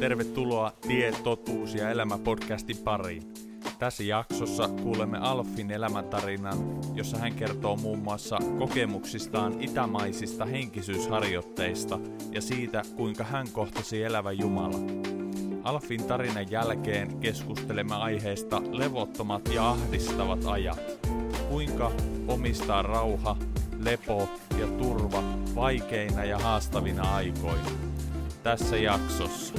Tervetuloa Tie, Totuus ja Elämä -podcastin pariin. Tässä jaksossa kuulemme Alfin elämäntarinan, jossa hän kertoo muun muassa kokemuksistaan itämaisista henkisyysharjoitteista ja siitä, kuinka hän kohtasi elävän Jumalan. Alfin tarinan jälkeen keskustelemme aiheesta levottomat ja ahdistavat ajat. Kuinka omistaa rauha, lepo ja turva vaikeina ja haastavina aikoina. Tässä jaksossa.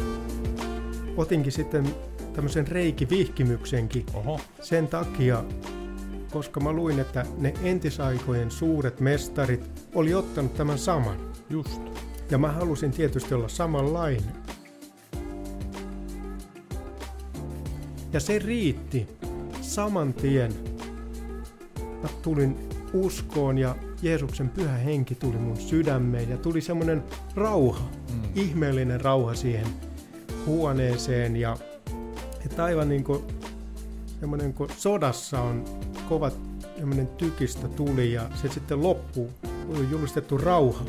Otinkin sitten tämmöisen reikivihkimyksenkin. Oho. Sen takia, koska mä luin, että ne entisaikojen suuret mestarit oli ottanut tämän saman. Just. Ja mä halusin tietysti olla samanlainen. Ja se riitti saman tien. Mä tulin uskoon ja Jeesuksen pyhä henki tuli mun sydämeen ja tuli semmoinen rauha, ihmeellinen rauha siihen huoneeseen. Ja aivan niin kuin semmoinen, kun sodassa on kova tykistä tuli ja se sitten loppuu, on julistettu rauha,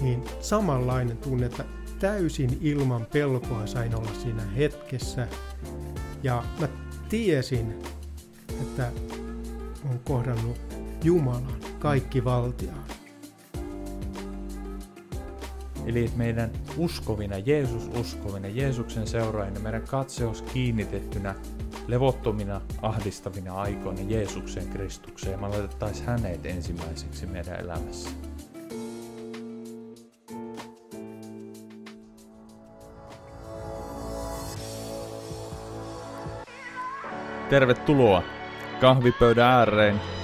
niin samanlainen tunne, että täysin ilman pelkoa sain olla siinä hetkessä. Ja mä tiesin, että on kohdannut Jumalan kaikki valtiaan. Eli meidän uskovina, Jeesuksen seuraajina, meidän katseus kiinnitettynä levottomina, ahdistavina aikoina Jeesukseen Kristukseen. Me laitettaisiin hänet ensimmäiseksi meidän elämässä. Tervetuloa kahvipöydän ääreen,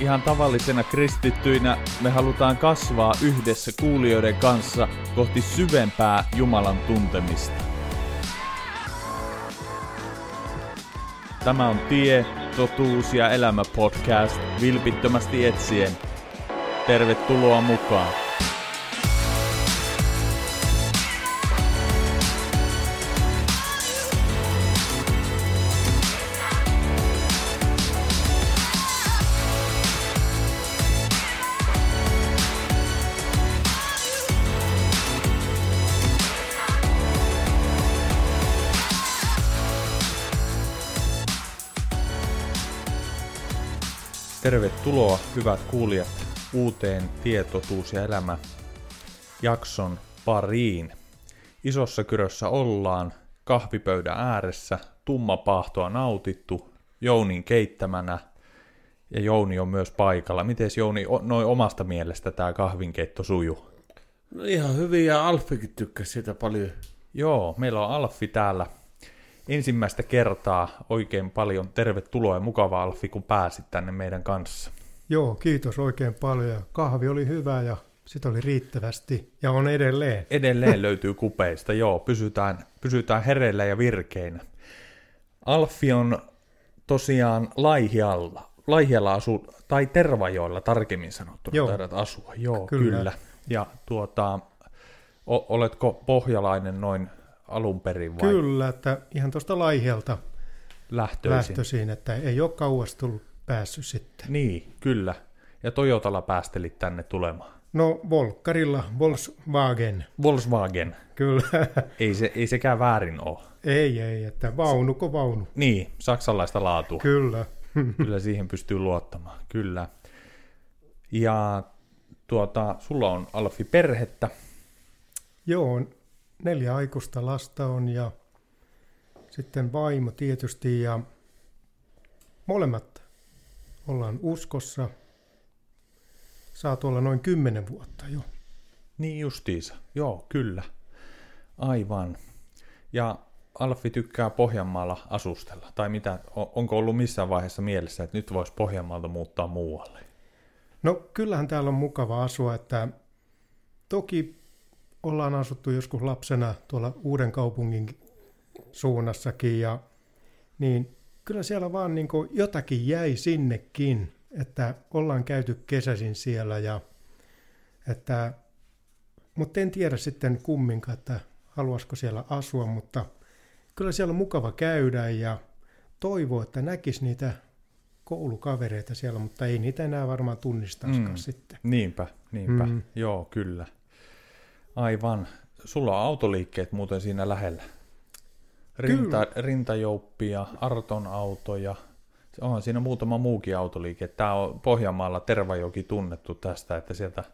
Ihan tavallisena kristittyinä me halutaan kasvaa yhdessä kuulijoiden kanssa kohti syvempää Jumalan tuntemista. Tämä on Tie, Totuus ja Elämä -podcast vilpittömästi etsien. Tervetuloa mukaan! Tervetuloa, hyvät kuulijat, uuteen Tie, Totuus ja Elämä -jakson pariin. Isossa Kyrössä ollaan, kahvipöydän ääressä, tumma paahtoa nautittu, Jounin keittämänä, ja Jouni on myös paikalla. Mites Jouni, noin omasta mielestä tää kahvinkeitto sujuu? No ihan hyvin, ja Alfikin tykkäsi sitä paljon. Joo, meillä on Alfi täällä ensimmäistä kertaa. Oikein paljon tervetuloa ja mukava, Alfi, kun pääsit tänne meidän kanssa. Joo, kiitos oikein paljon. Kahvi oli hyvä ja sitä oli riittävästi ja on edelleen. Edelleen löytyy kupeista, joo. Pysytään hereillä ja virkeinä. Alfi on tosiaan Laihialla asuu, tai Tervajoilla tarkemmin sanottuna taidat asua. Joo, kyllä. Ja oletko pohjalainen noin alun perin vai? Kyllä, että ihan tuosta Laihialta lähtöisin, että ei ole kauas tullut päässyt sitten. Niin, kyllä. Ja Toyotalla päästelit tänne tulemaan. No, volkkarilla, Volkswagen. Kyllä. Ei sekään väärin ole. Ei, että vaunuko vaunu. Niin, saksalaista laatua. Kyllä. Kyllä siihen pystyy luottamaan, kyllä. Ja sulla on, Alfi, perhettä. Joo, 4 aikuista lasta on ja sitten vaimo tietysti, ja molemmat ollaan uskossa. Saatu olla noin 10 vuotta jo. Niin justiinsa, joo, kyllä. Aivan. Ja Alfi tykkää Pohjanmaalla asustella, tai mitä, onko ollut missään vaiheessa mielessä, että nyt voisi Pohjanmaalta muuttaa muualle? No kyllähän täällä on mukava asua, että toki ollaan asuttu joskus lapsena tuolla Uudenkaupungin suunnassakin, ja niin kyllä siellä vaan niin kuin jotakin jäi sinnekin, että ollaan käyty kesäsin siellä, ja että, mutta en tiedä sitten kumminkaan, että haluaisiko siellä asua, mutta kyllä siellä on mukava käydä ja toivoa, että näkisi niitä koulukavereita siellä, mutta ei niitä enää varmaan tunnistaisikaan sitten. Niinpä, joo kyllä. Aivan. Sulla on autoliikkeet muuten siinä lähellä. Rintajouppi ja Arton auto ja onhan siinä muutama muukin autoliike. Tämä on Pohjanmaalla Tervajoki tunnettu tästä, että sieltä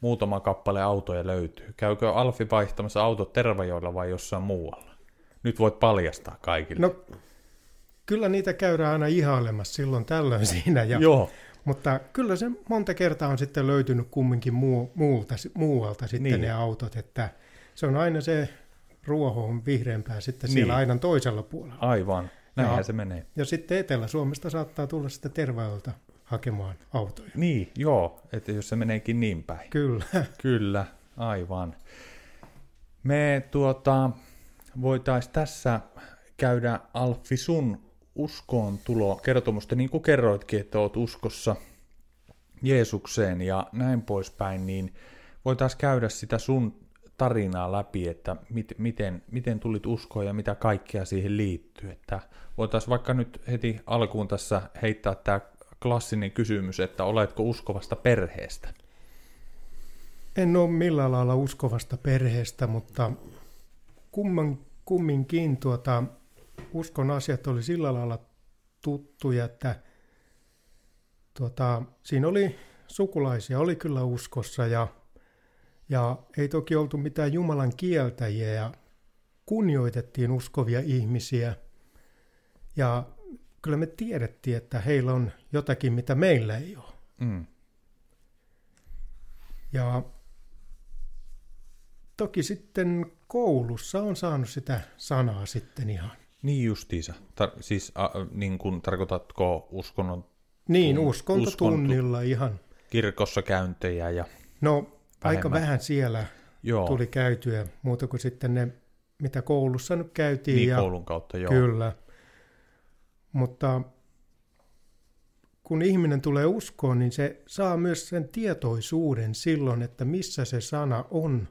muutama kappale autoja löytyy. Käykö Alfi vaihtamassa autot Tervajoilla vai jossain muualla? Nyt voit paljastaa kaikille. No, kyllä niitä käydään aina ihailemassa silloin tällöin siinä. Ja, joo. Mutta kyllä se monta kertaa on sitten löytynyt kumminkin muualta sitten niin. Ne autot. Että se on aina se ruoho on vihreämpää sitten niin. Siellä aina toisella puolella. Aivan, näinhän se menee. Ja sitten Etelä-Suomesta saattaa tulla sitten Tervajoilta hakemaan autoja. Niin, joo, että jos se meneekin niin päin. Kyllä. Kyllä, aivan. Me voitaisiin tässä käydä, Alfi, sun uskoontulokertomusta, niin kuin kerroitkin, että olet uskossa Jeesukseen ja näin poispäin, niin voitaisiin käydä sitä sun tarinaa läpi, että miten tulit uskoon ja mitä kaikkea siihen liittyy. Että voitaisiin vaikka nyt heti alkuun tässä heittää tämä klassinen kysymys, että oletko uskovasta perheestä? En ole millään lailla uskovasta perheestä, mutta kumminkin uskon asiat oli sillä lailla tuttuja, että siinä oli sukulaisia, oli kyllä uskossa ja ei toki oltu mitään Jumalan kieltäjiä ja kunnioitettiin uskovia ihmisiä ja kyllä me tiedettiin, että heillä on jotakin, mitä meillä ei ole. Mm. Ja toki sitten koulussa on saanut sitä sanaa sitten ihan. Niin justiinsa. Tarkoitatko uskonnon? Niin, uskontotunnilla ihan. Kirkossa käyntejä ja aika vähän siellä tuli käytyä, muuta kuin sitten ne, mitä koulussa nyt käytiin. Niin, ja koulun kautta, joo. Kyllä. Mutta kun ihminen tulee uskoon, niin se saa myös sen tietoisuuden silloin, että missä se sana on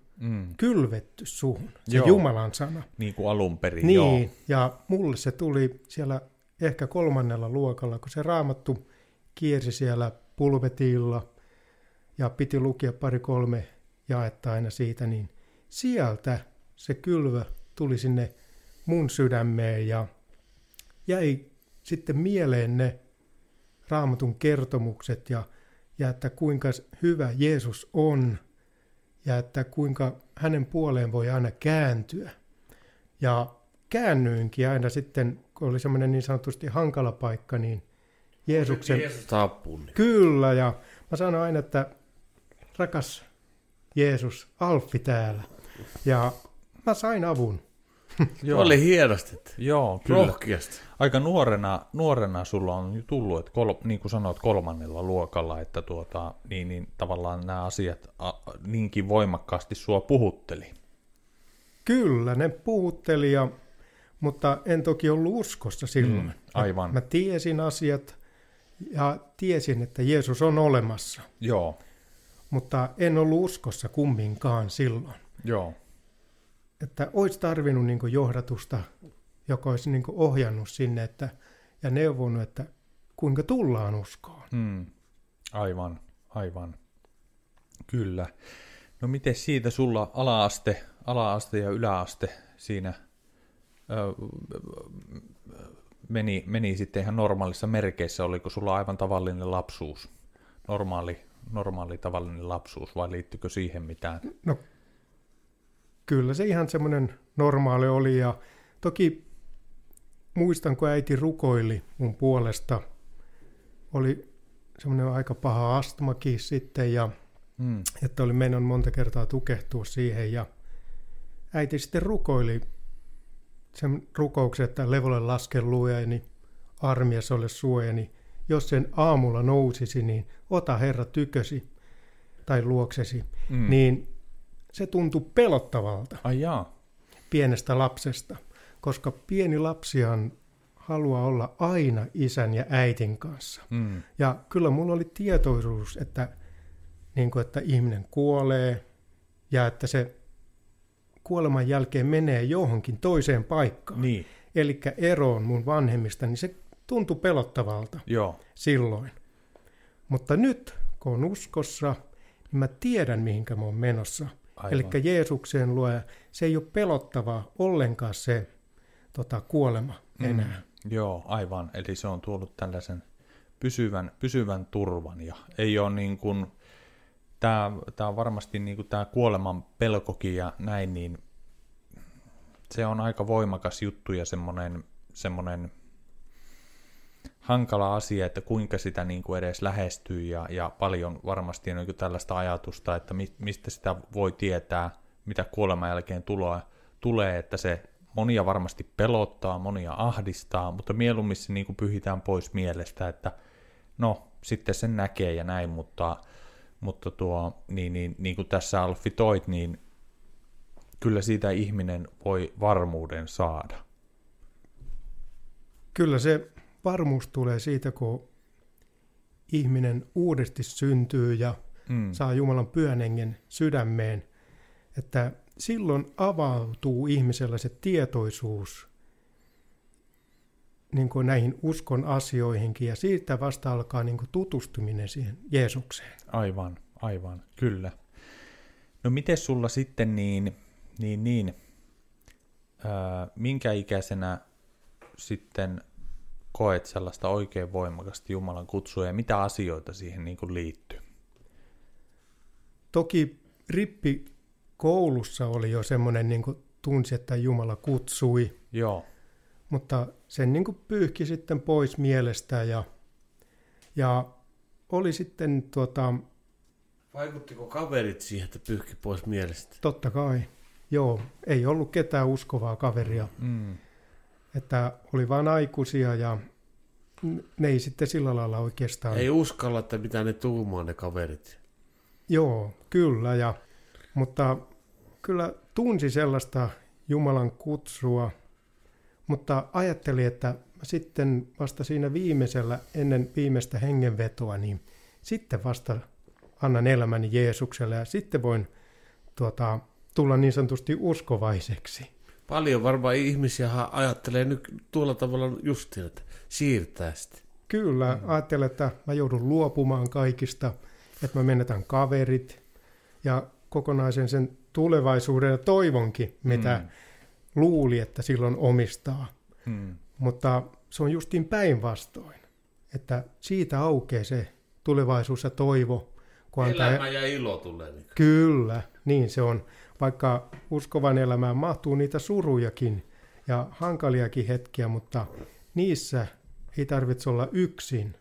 kylvetty suhun, se Jumalan sana. Niin kuin alun perin, niin, ja mulle se tuli siellä ehkä 3. luokalla, kun se Raamattu kiersi siellä pulpetilla ja piti lukea 2-3 jaetta aina siitä, niin sieltä se kylvä tuli sinne mun sydämeen ja jäi sitten mieleen ne Raamatun kertomukset ja että kuinka hyvä Jeesus on ja että kuinka hänen puoleen voi aina kääntyä. Ja käännyinkin aina sitten, kun oli semmoinen niin sanotusti hankala paikka, niin Jeesuksen... Kyllä, ja mä sanoin aina, että rakas Jeesus, Alfi täällä. Ja mä sain avun. Joo. Oli hienosti. Joo, kyllä. Rohkeasti. Aika nuorena sulla on tullut, että niin kuin sanoit, 3. luokalla, että niin tavallaan nämä asiat niinkin voimakkaasti sua puhutteli. Kyllä, ne puhutteli, mutta en toki ollut uskossa silloin. Aivan. Mä tiesin asiat ja tiesin, että Jeesus on olemassa. Joo. Mutta en ollut uskossa kumminkaan silloin. Joo. Että olisi tarvinnut niin kuin johdatusta, joka olisi niin kuin ohjannut sinne ja neuvonut, että kuinka tullaan uskoon. Aivan. Kyllä. No miten siitä sulla ala-aste ja yläaste siinä meni sitten ihan normaalissa merkeissä? Oliko sulla aivan tavallinen lapsuus? Normaali tavallinen lapsuus vai liittyykö siihen mitään? No. Kyllä se ihan semmoinen normaali oli ja toki muistan, kun äiti rukoili mun puolesta. Oli semmoinen aika paha astmakin sitten ja että oli mennyt monta kertaa tukehtua siihen ja äiti sitten rukoili sen rukouksen, että levolle laske luojani, armias ole suojani. Jos sen aamulla nousisi, niin ota Herra tykösi tai luoksesi, niin se tuntui pelottavalta pienestä lapsesta, koska pieni lapsihan haluaa olla aina isän ja äitin kanssa. Mm. Ja kyllä mulla oli tietoisuus, että ihminen kuolee ja että se kuoleman jälkeen menee johonkin toiseen paikkaan. Niin. Elikkä eroon mun vanhemmista, niin se tuntui pelottavalta silloin. Mutta nyt, kun on uskossa, niin mä tiedän, mihinkä mä oon menossa. Elikkä Jeesukseen luo, se ei ole pelottavaa ollenkaan se kuolema enää. Joo, aivan. Eli se on tuonut tällaisen pysyvän turvan. Ja ei ole niin kuin, tämä on varmasti niin kuin tämä kuoleman pelkokin ja näin, niin se on aika voimakas juttu ja semmoinen hankala asia, että kuinka sitä niin kuin edes lähestyy ja paljon varmasti on niin kuin tällaista ajatusta, että mistä sitä voi tietää, mitä kuoleman jälkeen tulee, että se monia varmasti pelottaa, monia ahdistaa, mutta mieluummin se niin kuin pyhitään pois mielestä, että no sitten sen näkee ja näin, mutta niin kuin tässä Alfi toit, niin kyllä siitä ihminen voi varmuuden saada. Kyllä se varmuus tulee siitä, kun ihminen uudesti syntyy ja saa Jumalan pyhän hengen sydämeen, että silloin avautuu ihmisellä se tietoisuus niin kuin näihin uskon asioihinkin, ja siitä vasta alkaa niin kuin tutustuminen siihen Jeesukseen. Aivan, kyllä. No miten sulla sitten minkä ikäisenä sitten koet sellaista oikein voimakasta Jumalan kutsua ja mitä asioita siihen niin kuin liittyy? Toki rippikoulussa oli jo semmoinen niin kuin tunsi, että Jumala kutsui. Joo. Mutta sen niin kuin pyyhki sitten pois mielestä ja oli sitten Vaikuttiko kaverit siihen, että pyyhki pois mielestä? Totta kai. Joo, ei ollut ketään uskovaa kaveria. Mm. Että oli vain aikuisia ja ne ei sitten sillä lailla oikeastaan... Ei uskalla, että mitä ne tuumaa ne kaverit. Joo, kyllä. Mutta kyllä tunsi sellaista Jumalan kutsua, mutta ajattelin, että sitten vasta siinä ennen viimeistä hengenvetoa, niin sitten vasta annan elämäni Jeesukselle ja sitten voin tulla niin sanotusti uskovaiseksi. Paljon varmaan ihmisiä ajattelee nyt tuolla tavalla justiin, että siirtää sitä. Kyllä, ajattelen, että mä joudun luopumaan kaikista, että mä menetän kaverit ja kokonaisen sen tulevaisuuden ja toivonkin, mitä luuli, että silloin omistaa. Mutta se on justiin päinvastoin, että siitä aukeaa se tulevaisuus ja toivo. Elämä ja ilo tulee. Niin. Kyllä, niin se on. Vaikka uskovan elämään mahtuu niitä surujakin ja hankaliakin hetkiä, mutta niissä ei tarvitse olla yksin.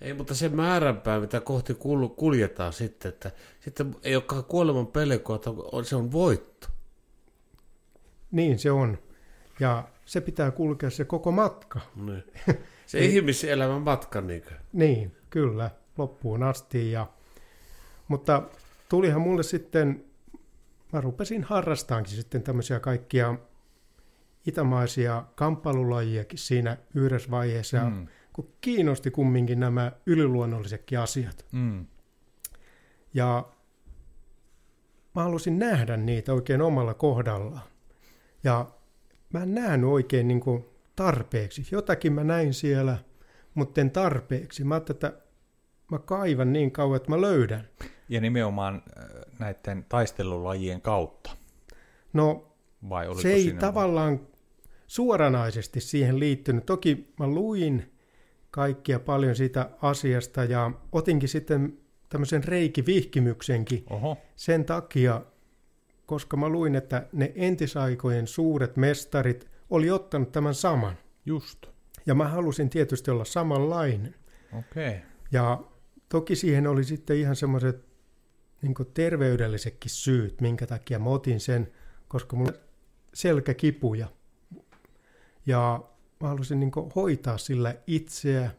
Ei, mutta se määränpää, mitä kohti kuljetaan sitten, että sitten ei olekaan kuoleman pelkoa, että se on voitto. Niin se on. Ja se pitää kulkea se koko matka. Niin. Se ihmiselämän matka. Niin, kyllä, loppuun asti. Mutta tulihan mulle sitten... Mä rupesin harrastaankin sitten tämmöisiä kaikkia itämaisia kamppailulajiakin siinä yhdessä vaiheessa, kun kiinnosti kumminkin nämä yliluonnollisetkin asiat. Ja mä halusin nähdä niitä oikein omalla kohdalla. Ja mä en nähnyt oikein niin kuin tarpeeksi. Jotakin mä näin siellä, mutta en tarpeeksi. Mä ajattelin, että mä kaivan niin kauan, että mä löydän. Ja nimenomaan näiden taistelulajien kautta? No, se ei tavallaan suoranaisesti siihen liittynyt. Toki mä luin kaikkia paljon siitä asiasta ja otinkin sitten tämmöisen reikivihkimyksenkin. Oho. Sen takia, koska mä luin, että ne entisaikojen suuret mestarit oli ottanut tämän saman. Just. Ja mä halusin tietysti olla samanlainen. Okei. Okay. Ja toki siihen oli sitten ihan semmoiset niin kuin terveydellisetkin syyt, minkä takia mä otin sen, koska mulla oli selkäkipuja. Ja mä halusin niin kuin hoitaa sillä itseä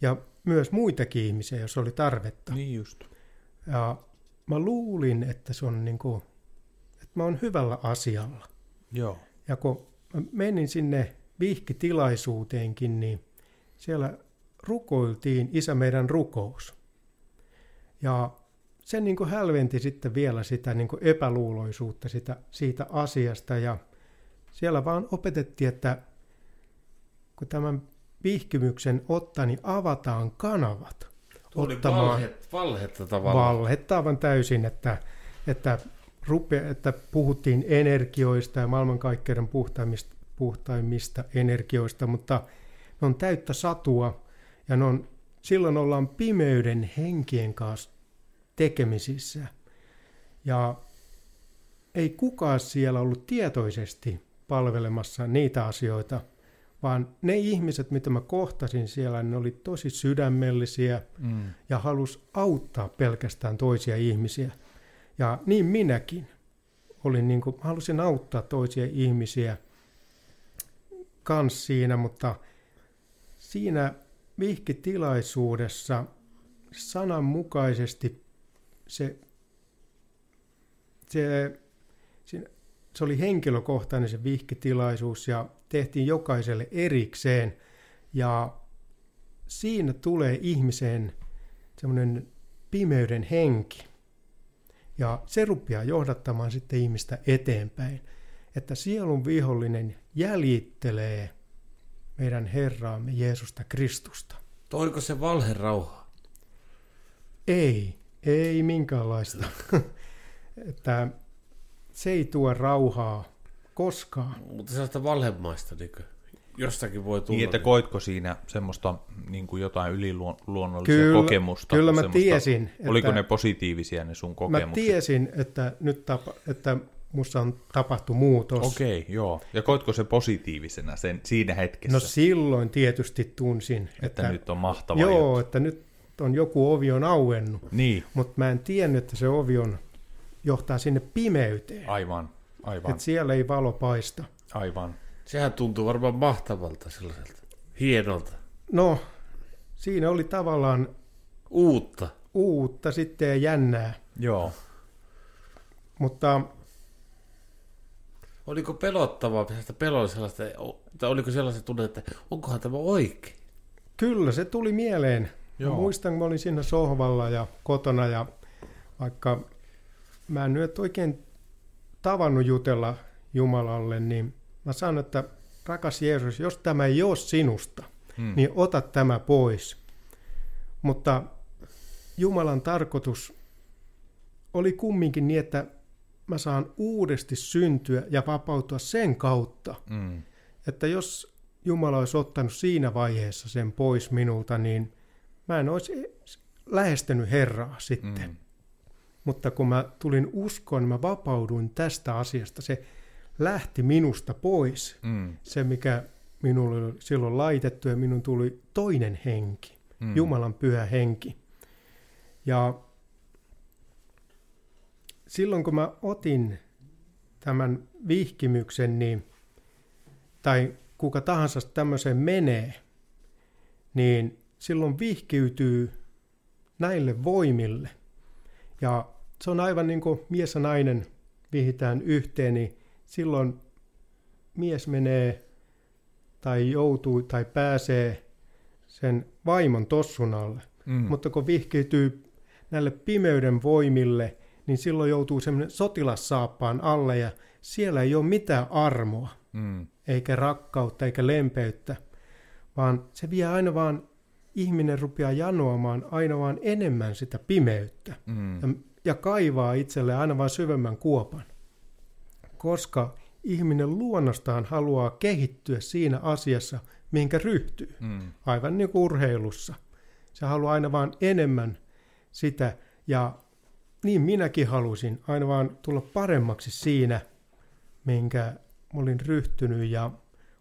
ja myös muitakin ihmisiä, jos oli tarvetta. Niin just. Ja mä luulin, että se on niin kuin mä oon hyvällä asialla. Joo. Ja kun menin sinne vihkitilaisuuteenkin, niin siellä rukoiltiin Isä meidän -rukous. Ja se niin kuin hälventi sitten vielä sitä niin kuin epäluuloisuutta siitä asiasta. Ja siellä vaan opetettiin, että kun tämän vihkimyksen ottaa, niin avataan kanavat. Valhetta tavallaan. Valhetta aivan täysin, että puhuttiin energioista ja maailmankaikkeuden puhtaimmista energioista, mutta ne on täyttä satua ja silloin ollaan pimeyden henkien kanssa tekemisissä. Ja ei kukaan siellä ollut tietoisesti palvelemassa niitä asioita, vaan ne ihmiset, mitä mä kohtasin siellä, ne oli tosi sydämellisiä ja halusi auttaa pelkästään toisia ihmisiä. Ja niin minäkin olin, niin kuin, halusin auttaa toisia ihmisiä kans siinä, mutta siinä vihkitilaisuudessa sananmukaisesti se oli henkilökohtainen se vihkitilaisuus ja tehtiin jokaiselle erikseen ja siinä tulee ihmiseen semmoinen pimeyden henki. Ja se rupeaa johdattamaan sitten ihmistä eteenpäin, että sielun vihollinen jäljittelee meidän Herraamme Jeesusta Kristusta. Toiko se valherauhaa? Ei minkäänlaista. Että se ei tuo rauhaa koskaan. Mutta sellaista valhemaista, niinkö? Jostakin voi tulla. Niin, että koitko siinä semmoista niin kuin jotain yliluonnollisia kokemusta? Kyllä mä tiesin. Oliko ne positiivisia ne sun kokemukset? Mä tiesin, että nyt että musta on tapahtunut muutos. Okei, joo. Ja koitko se positiivisena siinä hetkessä? No silloin tietysti tunsin. Että nyt on mahtavaa. Joo, juttu. Että nyt on joku ovi on auennut. Niin. Mutta mä en tiennyt, että se ovi johtaa sinne pimeyteen. Aivan. Että siellä ei valo paista. Aivan. Sehän tuntuu varmaan mahtavalta sellaiselta, hienolta. No, siinä oli tavallaan uutta sitten ja jännää. Joo. Mutta oliko pelottavaa, oliko sellaista tunne, että onkohan tämä oikein? Kyllä, se tuli mieleen. Joo. Mä muistan, kun mä olin siinä sohvalla ja kotona ja vaikka mä en nyt oikein tavannut jutella Jumalalle, niin mä sanon, että rakas Jeesus, jos tämä ei ole sinusta, niin ota tämä pois. Mutta Jumalan tarkoitus oli kumminkin niin, että mä saan uudesti syntyä ja vapautua sen kautta. Että jos Jumala olisi ottanut siinä vaiheessa sen pois minulta, niin mä en olisi lähestynyt Herraa sitten. Mutta kun mä tulin uskoon, niin mä vapauduin tästä asiasta. Se lähti minusta pois se, mikä minulle oli silloin laitettu, ja minun tuli toinen henki, Jumalan pyhä henki. Ja silloin, kun mä otin tämän vihkimyksen, niin, tai kuka tahansa tämmöiseen menee, niin silloin vihkiytyy näille voimille. Ja se on aivan niin kuin mies ja nainen vihitään yhteen, niin silloin mies menee tai joutuu tai pääsee sen vaimon tossun alle. Mutta kun vihkiytyy näille pimeyden voimille, niin silloin joutuu semmoinen sotilassaappaan alle ja siellä ei ole mitään armoa, eikä rakkautta, eikä lempeyttä, vaan se vie aina vaan, ihminen rupeaa janoamaan aina vaan enemmän sitä pimeyttä ja kaivaa itselleen aina vaan syvemmän kuopan. Koska ihminen luonnostaan haluaa kehittyä siinä asiassa, minkä ryhtyy, aivan niin kuin urheilussa. Se haluaa aina vaan enemmän sitä, ja niin minäkin halusin aina vaan tulla paremmaksi siinä, minkä olin ryhtynyt, ja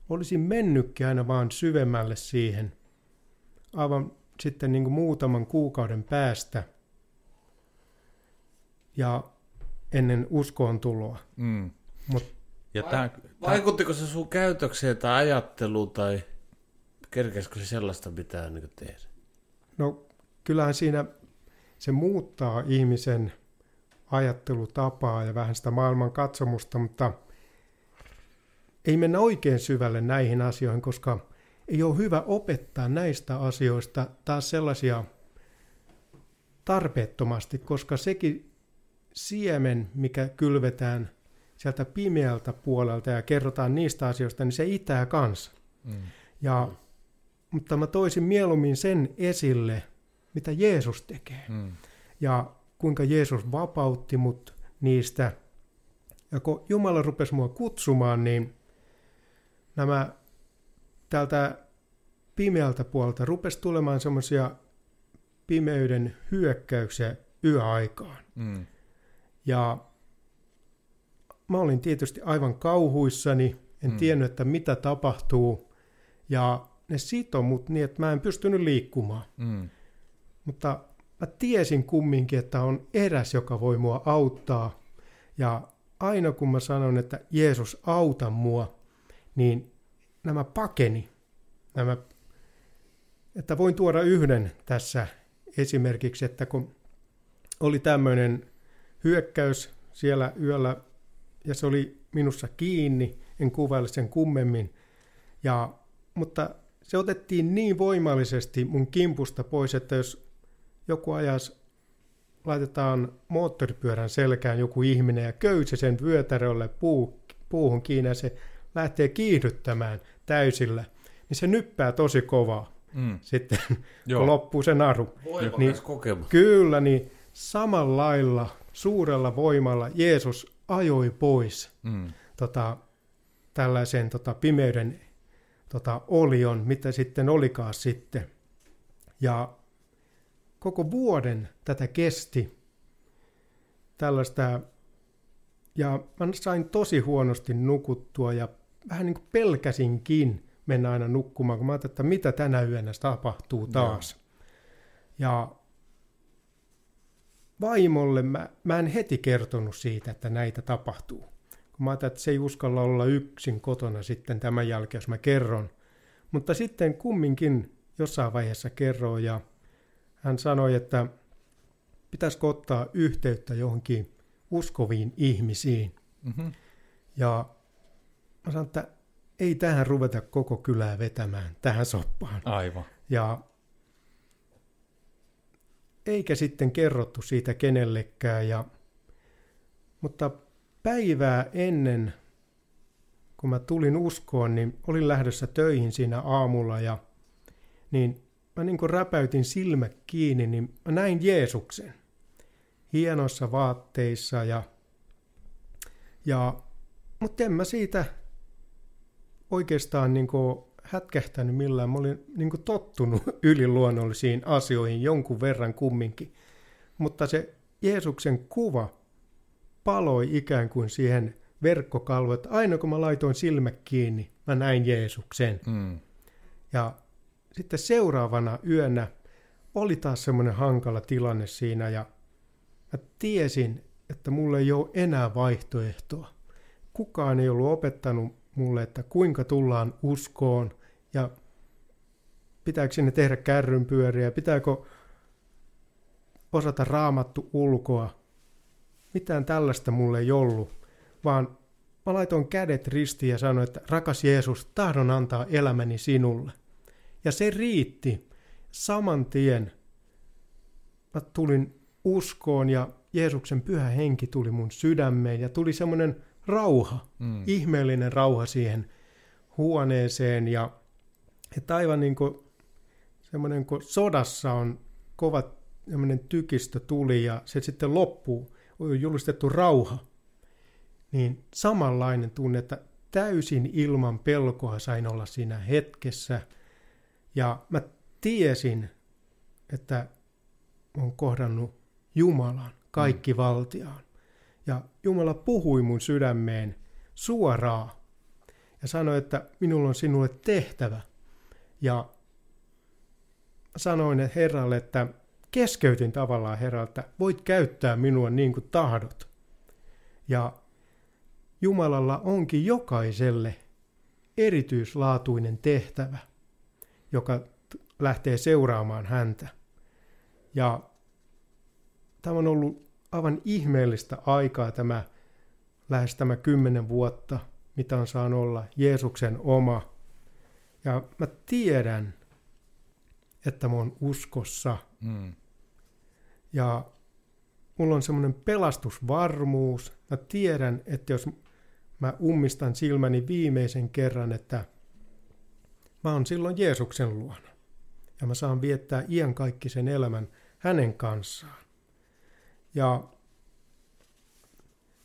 olisin mennytkin aina vaan syvemmälle siihen. Aivan sitten niin kuin muutaman kuukauden päästä, ja ennen uskoon tuloa. Vaikuttiko se sun käytökseen tai ajatteluun, tai kerkesikö se sellaista pitää niin tehdä? No kyllähän siinä se muuttaa ihmisen ajattelutapaa ja vähän sitä maailman katsomusta, mutta ei mennä oikein syvälle näihin asioihin, koska ei ole hyvä opettaa näistä asioista taas sellaisia tarpeettomasti, koska sekin siemen, mikä kylvetään sieltä pimeältä puolelta ja kerrotaan niistä asioista, niin se itää kanssa. Mutta mä toisin mieluummin sen esille, mitä Jeesus tekee. Ja kuinka Jeesus vapautti mut niistä. Ja kun Jumala rupesi mua kutsumaan, niin nämä tältä pimeältä puolelta rupesi tulemaan semmoisia pimeyden hyökkäyksiä yöaikaan. Ja mä olin tietysti aivan kauhuissani, en tiennyt, että mitä tapahtuu. Ja ne sitoi mut niin, että mä en pystynyt liikkumaan. Mutta mä tiesin kumminkin, että on eräs, joka voi mua auttaa. Ja aina kun mä sanon, että Jeesus, auta mua, niin nämä pakeni. Että voin tuoda yhden tässä esimerkiksi, että kun oli tämmöinen hyökkäys siellä yöllä, ja se oli minussa kiinni, en kuvaile sen kummemmin. Mutta se otettiin niin voimallisesti mun kimpusta pois, että jos joku ajas, laitetaan moottoripyörän selkään joku ihminen ja köysi sen vyötärölle puuhun kiinni ja se lähtee kiihdyttämään täysillä, niin se nyppää tosi kovaa sitten, kun loppuu se naru. Voimakas kokemus. Kyllä, niin samalla lailla suurella voimalla Jeesus ajoi pois tällaisen pimeyden olion, mitä sitten olikaan sitten. Ja koko vuoden tätä kesti tällaista, ja mä sain tosi huonosti nukuttua ja vähän niin kuin pelkäsinkin mennä aina nukkumaan, kun mä ajattelin, että mitä tänä yönä tapahtuu taas. Ja vaimolle mä en heti kertonut siitä, että näitä tapahtuu. Kun mä ajattelin, että se ei uskalla olla yksin kotona sitten tämän jälkeen, jos mä kerron. Mutta sitten kumminkin jossain vaiheessa kerroin, ja hän sanoi, että pitäisikö ottaa yhteyttä johonkin uskoviin ihmisiin. Ja mä sanoin, että ei tähän ruveta koko kylää vetämään tähän soppaan. Aivan. Ja eikä sitten kerrottu siitä kenellekään. Mutta päivää ennen, kun mä tulin uskoon, niin olin lähdössä töihin siinä aamulla, ja niin mä niin kuin räpäytin silmät kiinni, niin mä näin Jeesuksen hienoissa vaatteissa, mutta en mä siitä oikeastaan niin kuin hätkähtänyt millään. Mä olin niin kuin tottunut yliluonnollisiin asioihin jonkun verran kumminkin, mutta se Jeesuksen kuva paloi ikään kuin siihen verkkokalvoon, että aina kun mä laitoin silmät kiinni, mä näin Jeesuksen. Ja sitten seuraavana yönä oli taas semmoinen hankala tilanne siinä, ja mä tiesin, että mulla ei ole enää vaihtoehtoa. Kukaan ei ollut opettanut mulle, että kuinka tullaan uskoon, ja pitääkö sinne tehdä kärrynpyöriä, pitääkö osata Raamattu ulkoa. Mitään tällaista mulle ei ollut, vaan mä laitoin kädet ristiin ja sanoin, että rakas Jeesus, tahdon antaa elämäni sinulle. Ja se riitti. Saman tien mä tulin uskoon, ja Jeesuksen pyhä henki tuli mun sydämeen, ja tuli semmoinen rauha, ihmeellinen rauha siihen huoneeseen. Ja aivan niin kuin semmoinen, kun sodassa on kova tykistö tuli ja se sitten loppuu, on julistettu rauha, niin samanlainen tunne, että täysin ilman pelkoa sain olla siinä hetkessä. Ja mä tiesin, että olen kohdannut Jumalan, kaikkivaltiaan. Ja Jumala puhui mun sydämeen suoraan ja sanoi, että minulla on sinulle tehtävä. Ja sanoin Herralle, että keskeytin tavallaan Herralle, että voit käyttää minua niin kuin tahdot. Ja Jumalalla onkin jokaiselle erityislaatuinen tehtävä, joka lähtee seuraamaan häntä. Ja tämä on ollut aivan ihmeellistä aikaa tämä lähes 10 vuotta, mitä on saanut olla Jeesuksen oma. Ja mä tiedän, että mä oon uskossa. Mm. Ja mulla on semmoinen pelastusvarmuus. Mä tiedän, että jos mä ummistan silmäni viimeisen kerran, että mä oon silloin Jeesuksen luona. Ja mä saan viettää iankaikkisen elämän hänen kanssaan. Ja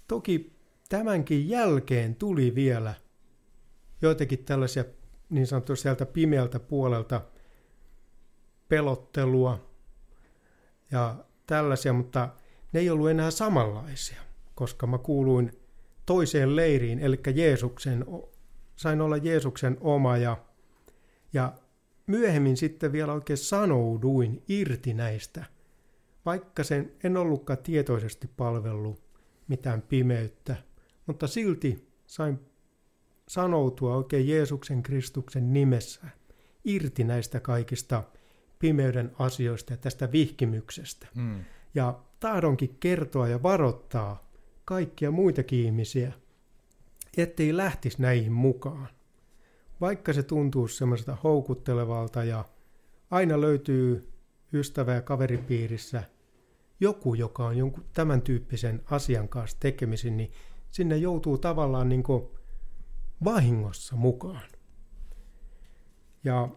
toki tämänkin jälkeen tuli vielä joitakin tällaisia niin sanottua sieltä pimeältä puolelta pelottelua ja tällaisia, mutta ne ei ollut enää samanlaisia, koska mä kuuluin toiseen leiriin, eli Jeesuksen, sain olla Jeesuksen oma ja myöhemmin sitten vielä oikein sanouduin irti näistä, vaikka sen en ollutkaan tietoisesti palvellut mitään pimeyttä, mutta silti sain sanoutua oikein Jeesuksen Kristuksen nimessä irti näistä kaikista pimeyden asioista ja tästä vihkimyksestä. Mm. Ja tahdonkin kertoa ja varoittaa kaikkia muitakin ihmisiä, ettei lähtisi näihin mukaan. Vaikka se tuntuu semmoiselta houkuttelevalta ja aina löytyy ystävä- ja kaveripiirissä joku, joka on jonkun tämän tyyppisen asian kanssa tekemisissä, niin sinne joutuu tavallaan niin kuin vahingossa mukaan. Ja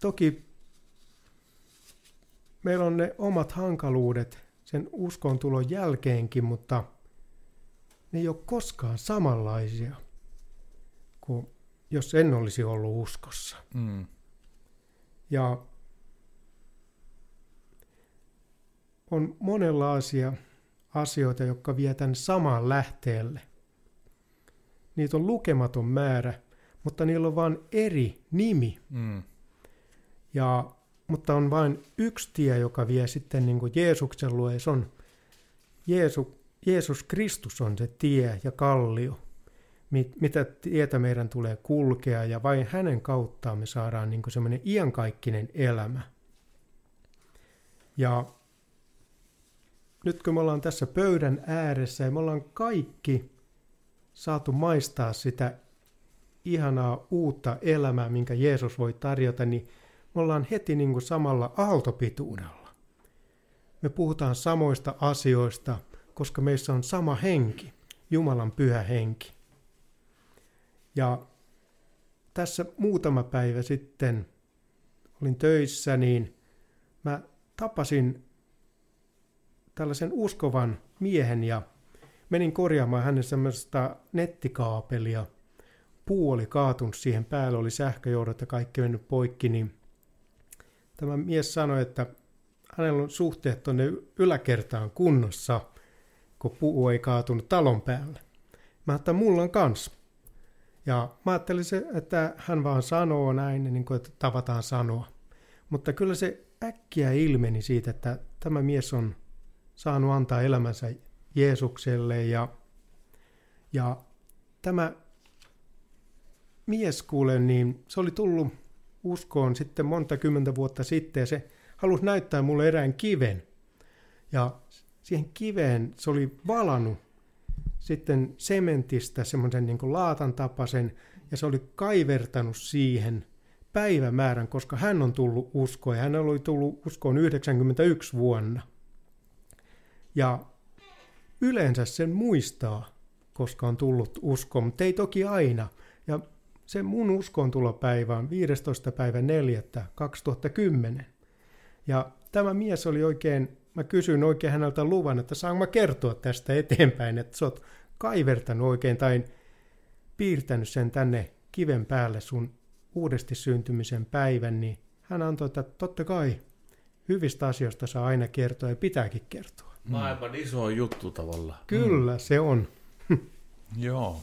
toki meillä on ne omat hankaluudet sen uskontulon jälkeenkin, mutta ne ei ole koskaan samanlaisia kuin jos en olisi ollut uskossa. Mm. Ja on monenlaisia asioita, jotka vie tämän samaan lähteelle. Niitä on lukematon määrä, mutta niillä on vain eri nimi. Mm. Mutta on vain yksi tie, joka vie sitten niin kuin Jeesuksen luo, ja se on Jeesus Kristus on se tie ja kallio, mitä tietä meidän tulee kulkea, ja vain hänen kauttaan me saadaan niin kuin semmoinen iankaikkinen elämä. Ja nyt kun me ollaan tässä pöydän ääressä, ja me ollaan kaikki saatu maistaa sitä ihanaa uutta elämää, minkä Jeesus voi tarjota, niin me ollaan heti niin kuin samalla aaltopituudella. Me puhutaan samoista asioista, koska meissä on sama henki, Jumalan pyhä henki. Ja tässä muutama päivä sitten olin töissä, niin mä tapasin tällaisen uskovan miehen ja menin korjaamaan hänen semmoista nettikaapelia. Puu oli kaatunut siihen päälle, oli sähköjohdot ja kaikki mennyt poikki, niin tämä mies sanoi, että hänellä on suhteet tuonne yläkertaan kunnossa, kun puu ei kaatunut talon päälle. Mä ajattelin, että mulla on kans. Ja mä ajattelin, että hän vaan sanoo näin, niin kuin että tavataan sanoa. Mutta kyllä se äkkiä ilmeni siitä, että tämä mies on saanut antaa elämänsä Jeesukselle. Ja tämä mies kuule, niin se oli tullut uskoon sitten monta 10 vuotta sitten, ja se halusi näyttää mulle erään kiven. Ja siihen kiveen se oli valannut sitten sementistä semmoisen niin kuin laatan tapaisen, ja se oli kaivertanut siihen päivämäärän, koska hän on tullut uskoon, ja hän oli tullut uskoon 91 vuonna. Ja yleensä sen muistaa, koska on tullut uskoon, mutta ei toki aina. Ja se mun uskoontulopäivä on 15.4.2010. Ja tämä mies oli oikein, mä kysyin oikein häneltä luvan, että saanko mä kertoa tästä eteenpäin, että sä oot kaivertanut oikein tai piirtänyt sen tänne kiven päälle sun uudesti syntymisen päivän, niin hän antoi, että totta kai hyvistä asioista saa aina kertoa ja pitääkin kertoa. Maailman iso juttu tavallaan. Kyllä se on. Joo.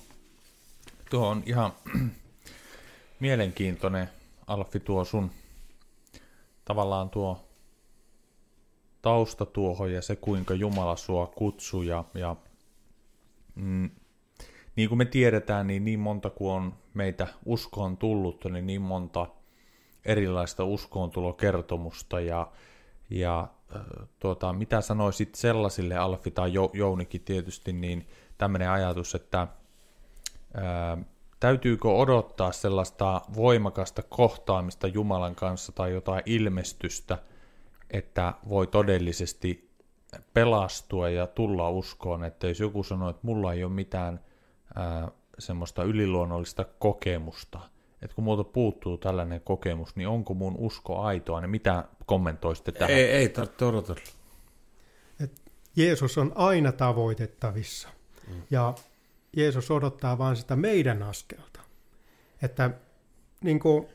Tuo on ihan mielenkiintoinen, Alfi, tuo sun tavallaan tuo tausta tuohon ja se, kuinka Jumala sua kutsui. Ja niin kuin me tiedetään, niin monta kuin on meitä uskoon tullut, niin monta erilaista uskoontulokertomusta ja mitä sanoisit sellaisille, Alfi tai Jounikin tietysti, niin tämmöinen ajatus, että täytyykö odottaa sellaista voimakasta kohtaamista Jumalan kanssa tai jotain ilmestystä, että voi todellisesti pelastua ja tulla uskoon, että jos joku sanoo, että mulla ei ole mitään semmoista yliluonnollista kokemusta, että kun multa puuttuu tällainen kokemus, niin onko mun usko aitoa, niin mitä kommentoisitte tähän? Ei tarvitse odotella. Jeesus on aina tavoitettavissa ja Jeesus odottaa vaan sitä meidän askelta. Että niin kuin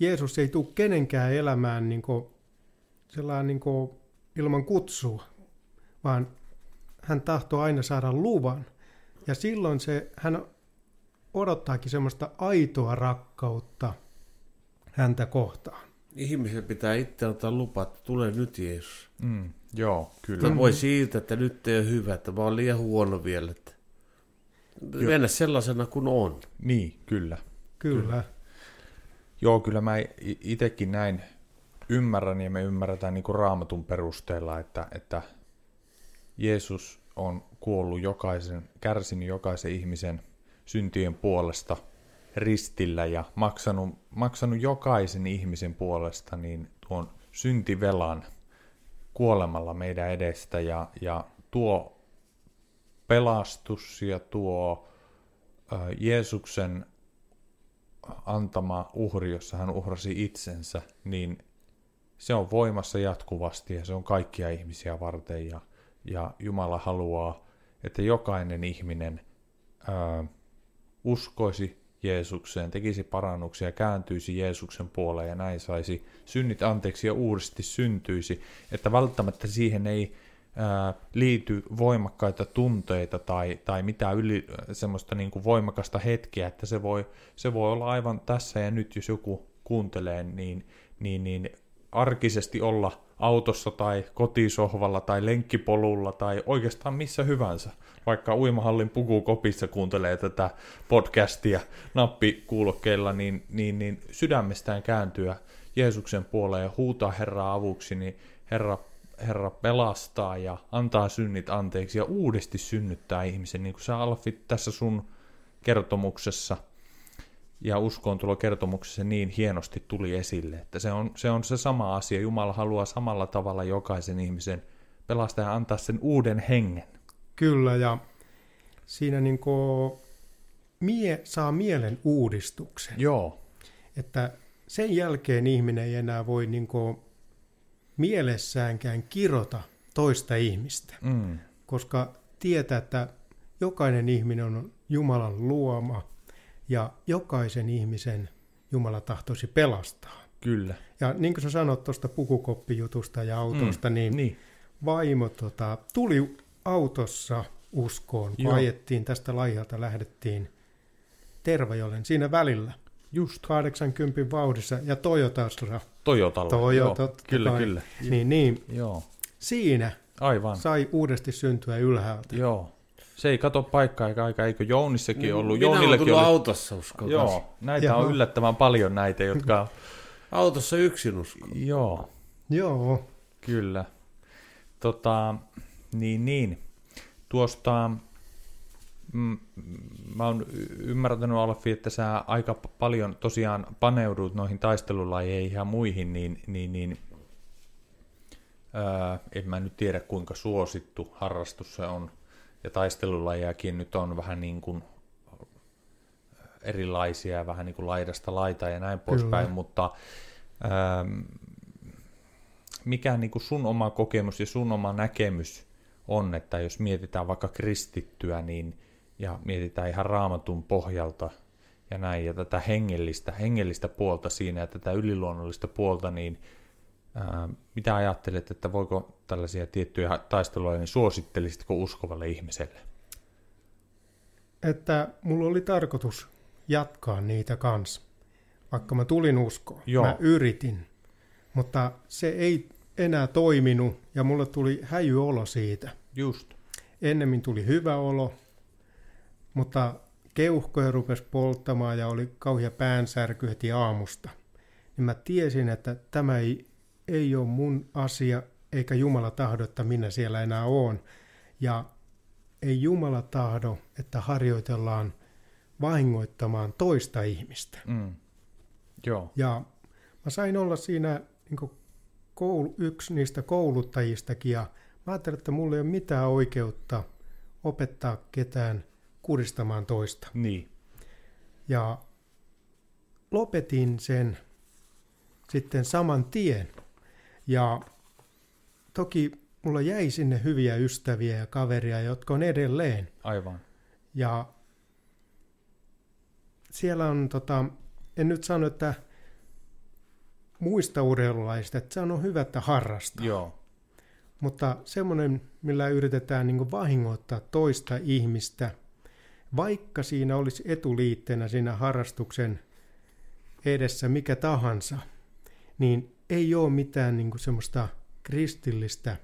Jeesus ei tule kenenkään elämään niin kuin ilman kutsua, vaan hän tahtoo aina saada luvan. Ja silloin hän odottaakin semmoista aitoa rakkautta häntä kohtaan. Ihmisen pitää itse antaa lupa, että tule nyt Jeesus. Joo, kyllä. Voi siirtää, että nyt ei ole hyvä, että mä oon liian huono vielä. Että mennä sellaisena kuin on. Niin, kyllä. Joo, kyllä mä itsekin näin ymmärrän ja me ymmärretään niin kuin Raamatun perusteella, että Jeesus on kuollut kärsinyt jokaisen ihmisen syntien puolesta ristillä ja maksanut jokaisen ihmisen puolesta niin tuon syntivelan kuolemalla meidän edestä ja tuo pelastus ja tuo Jeesuksen antama uhri, jossa hän uhrasi itsensä, niin se on voimassa jatkuvasti ja se on kaikkia ihmisiä varten ja Jumala haluaa, että jokainen ihminen uskoisi Jeesukseen, tekisi parannuksia, kääntyisi Jeesuksen puoleen ja näin saisi synnit anteeksi ja uudesti syntyisi. Että välttämättä siihen ei liity voimakkaita tunteita tai mitään semmoista niin kuin voimakasta hetkeä, että se voi olla aivan tässä ja nyt, jos joku kuuntelee, niin arkisesti olla autossa tai kotisohvalla tai lenkkipolulla tai oikeastaan missä hyvänsä. Vaikka uimahallin pukukopissa kuuntelee tätä podcastia nappikuulokkeilla, niin sydämestään kääntyä Jeesuksen puoleen ja huutaa Herraa avuksi, niin Herra pelastaa ja antaa synnit anteeksi ja uudesti synnyttää ihmisen, niin kuin sä Alfit tässä sun kertomuksessa ja uskoontulokertomuksessa niin hienosti tuli esille, että se on se sama asia. Jumala haluaa samalla tavalla jokaisen ihmisen pelastaa ja antaa sen uuden hengen. Kyllä, ja siinä niin kuin saa mielen uudistuksen. Joo. Että sen jälkeen ihminen ei enää voi niin kuin mielessäänkään kirota toista ihmistä, koska tietää, että jokainen ihminen on Jumalan luoma ja jokaisen ihmisen Jumala tahtoisi pelastaa. Kyllä. Ja niin kuin sä sanot tuosta pukukoppijutusta ja autosta, niin vaimo tuli autossa uskoon, kun ajettiin tästä Laihalta, lähdettiin Tervajolen siinä välillä. Just 80 vauhdissa ja Toyotalla. Kyllä. Niin. Joo. Siinä aivan sai uudesti syntyä ylhäältä. Joo. Se ei kato paikkaa eikä aika, eikö Jounissakin ollut? Minä olen tullut autossa uskoon. Joo, näitä on yllättävän paljon näitä, jotka autossa yksin uskoo. Joo. Kyllä. Niin. Tuosta mä oon ymmärtänyt, Alfi, että sä aika paljon tosiaan paneudut noihin taistelulajeihin ja muihin, en mä nyt tiedä kuinka suosittu harrastus se on. Ja taistelulajejakin nyt on vähän niin kuin erilaisia ja vähän niin kuin laidasta laitaan ja näin poispäin, mutta mikä niin kuin sun oma kokemus ja sun oma näkemys on, että jos mietitään vaikka kristittyä niin, ja mietitään ihan Raamatun pohjalta ja näin, ja tätä hengellistä puolta siinä ja tätä yliluonnollista puolta, niin mitä ajattelet, että voiko tällaisia tiettyjä taisteluja, niin suosittelisitko uskovalle ihmiselle? Että mulla oli tarkoitus jatkaa niitä kanssa, vaikka mä tulin uskoon. Joo. Mä yritin, mutta se ei enää toiminut ja mulla tuli häijyolo siitä. Just. Ennemmin tuli hyvä olo, mutta keuhkoja rupesi polttamaan ja oli kauhea päänsärky heti aamusta. Niin mä tiesin, että tämä ei ole mun asia, eikä Jumala tahdo, että minä siellä enää oon. Ja ei Jumala tahdo, että harjoitellaan vahingoittamaan toista ihmistä. Mm. Joo. Ja mä sain olla siinä niin yksi niistä kouluttajistakin, ja mä ajattelin, että mulla ei ole mitään oikeutta opettaa ketään kuristamaan toista. Niin. Ja lopetin sen sitten saman tien. Ja toki mulla jäi sinne hyviä ystäviä ja kaveria, jotka on edelleen. Aivan. Ja siellä on, en nyt sano, että muista urheilulaisista, että se on hyvä, että harrastaa. Joo. Mutta semmoinen, millä yritetään niin kuin vahingoittaa toista ihmistä, vaikka siinä olisi etuliitteenä siinä harrastuksen edessä mikä tahansa, niin ei ole mitään niin kuin semmoista kristillistä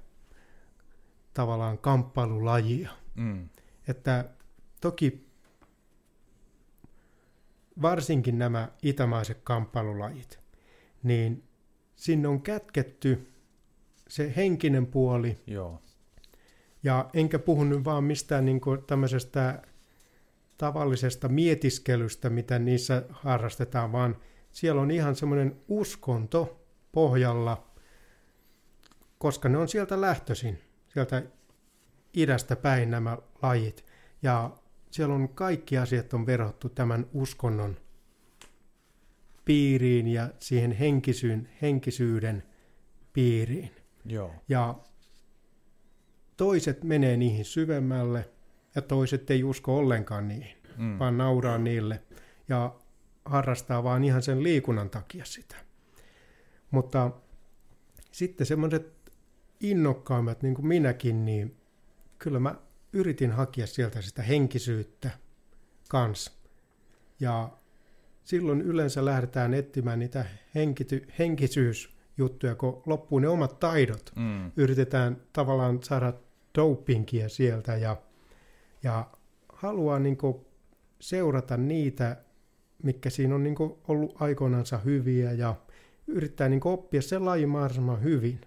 tavallaan kamppailulajia. Mm. Että toki varsinkin nämä itämaiset kamppailulajit, niin sinne on kätketty se henkinen puoli. Joo. Ja enkä puhu nyt vaan mistään niin kuin tämmöisestä tavallisesta mietiskelystä, mitä niissä harrastetaan, vaan siellä on ihan semmoinen uskonto pohjalla, koska ne on sieltä lähtöisin, sieltä idästä päin nämä lajit. Ja siellä on kaikki asiat on verhottu tämän uskonnon piiriin ja siihen henkisyyden piiriin. Joo. Ja toiset menee niihin syvemmälle ja toiset ei usko ollenkaan niihin, vaan nauraa niille ja harrastaa vaan ihan sen liikunnan takia sitä. Mutta sitten semmoiset innokkaimmat, niin kuin minäkin, niin kyllä mä yritin hakea sieltä sitä henkisyyttä kanssa. Ja silloin yleensä lähdetään etsimään niitä henkisyysjuttuja, kun loppuu ne omat taidot. Mm. Yritetään tavallaan saada dopingia sieltä ja haluaa niin kuin seurata niitä, mitkä siinä on niin kuin ollut aikoinansa hyviä ja yrittää niin kuin oppia sen lajin mahdollisimman hyvin.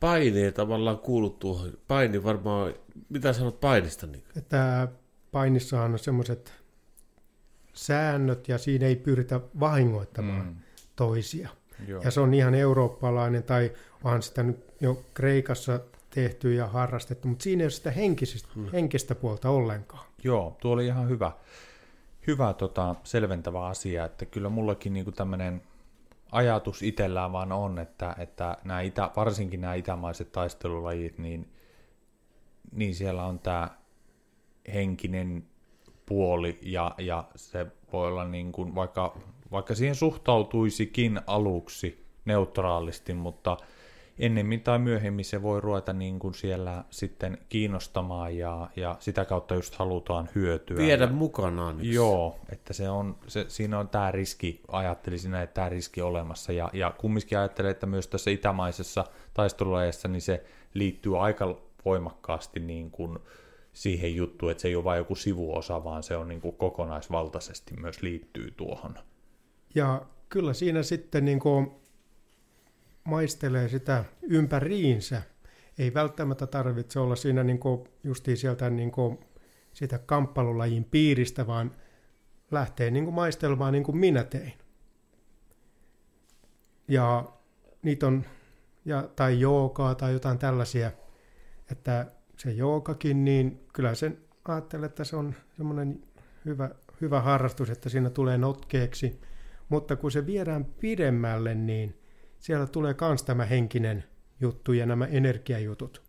Paine tavallaan kuuluu tuohon. Paini varmaan, mitä sanot painista? Niin? Että painissahan on semmoiset säännöt ja siinä ei pyritä vahingoittamaan toisia. Joo. Ja se on ihan eurooppalainen tai onhan sitä nyt jo Kreikassa tehty ja harrastettu, mutta siinä ei ole sitä henkistä puolta ollenkaan. Joo, tuo oli ihan hyvä selventävä asia, että kyllä mullakin niinku tämmöinen ajatus itsellään vaan on, että varsinkin nämä itämaiset taistelulajit, niin siellä on tämä henkinen puoli ja se voi olla niin kuin, vaikka siihen suhtautuisikin aluksi neutraalisti, mutta ennemmin tai myöhemmin se voi ruveta niin kuin siellä sitten kiinnostamaan ja sitä kautta just halutaan hyötyä. Viedä mukanaan. Joo, että siinä on tämä riski, ajattelisin, että tämä riski olemassa. Ja kumminkin ajattelen, että myös tässä itämaisessa taistelulajassa niin se liittyy aika voimakkaasti niin kuin siihen juttuun, että se ei ole vain joku sivuosa, vaan se on niin kuin kokonaisvaltaisesti myös liittyy tuohon. Ja kyllä siinä sitten niin kuin maistelee sitä ympäriinsä. Ei välttämättä tarvitse olla siinä niin kuin justiin sieltä niin kuin sitä kamppailulajin piiristä, vaan lähtee niin kuin maistelemaan niin kuin minä tein. Ja niitä on, tai joogaa tai jotain tällaisia, että se joogakin, niin kyllä sen ajattelen, että se on semmoinen hyvä harrastus, että siinä tulee notkeeksi. Mutta kun se viedään pidemmälle, niin siellä tulee myös tämä henkinen juttu ja nämä energiajutut.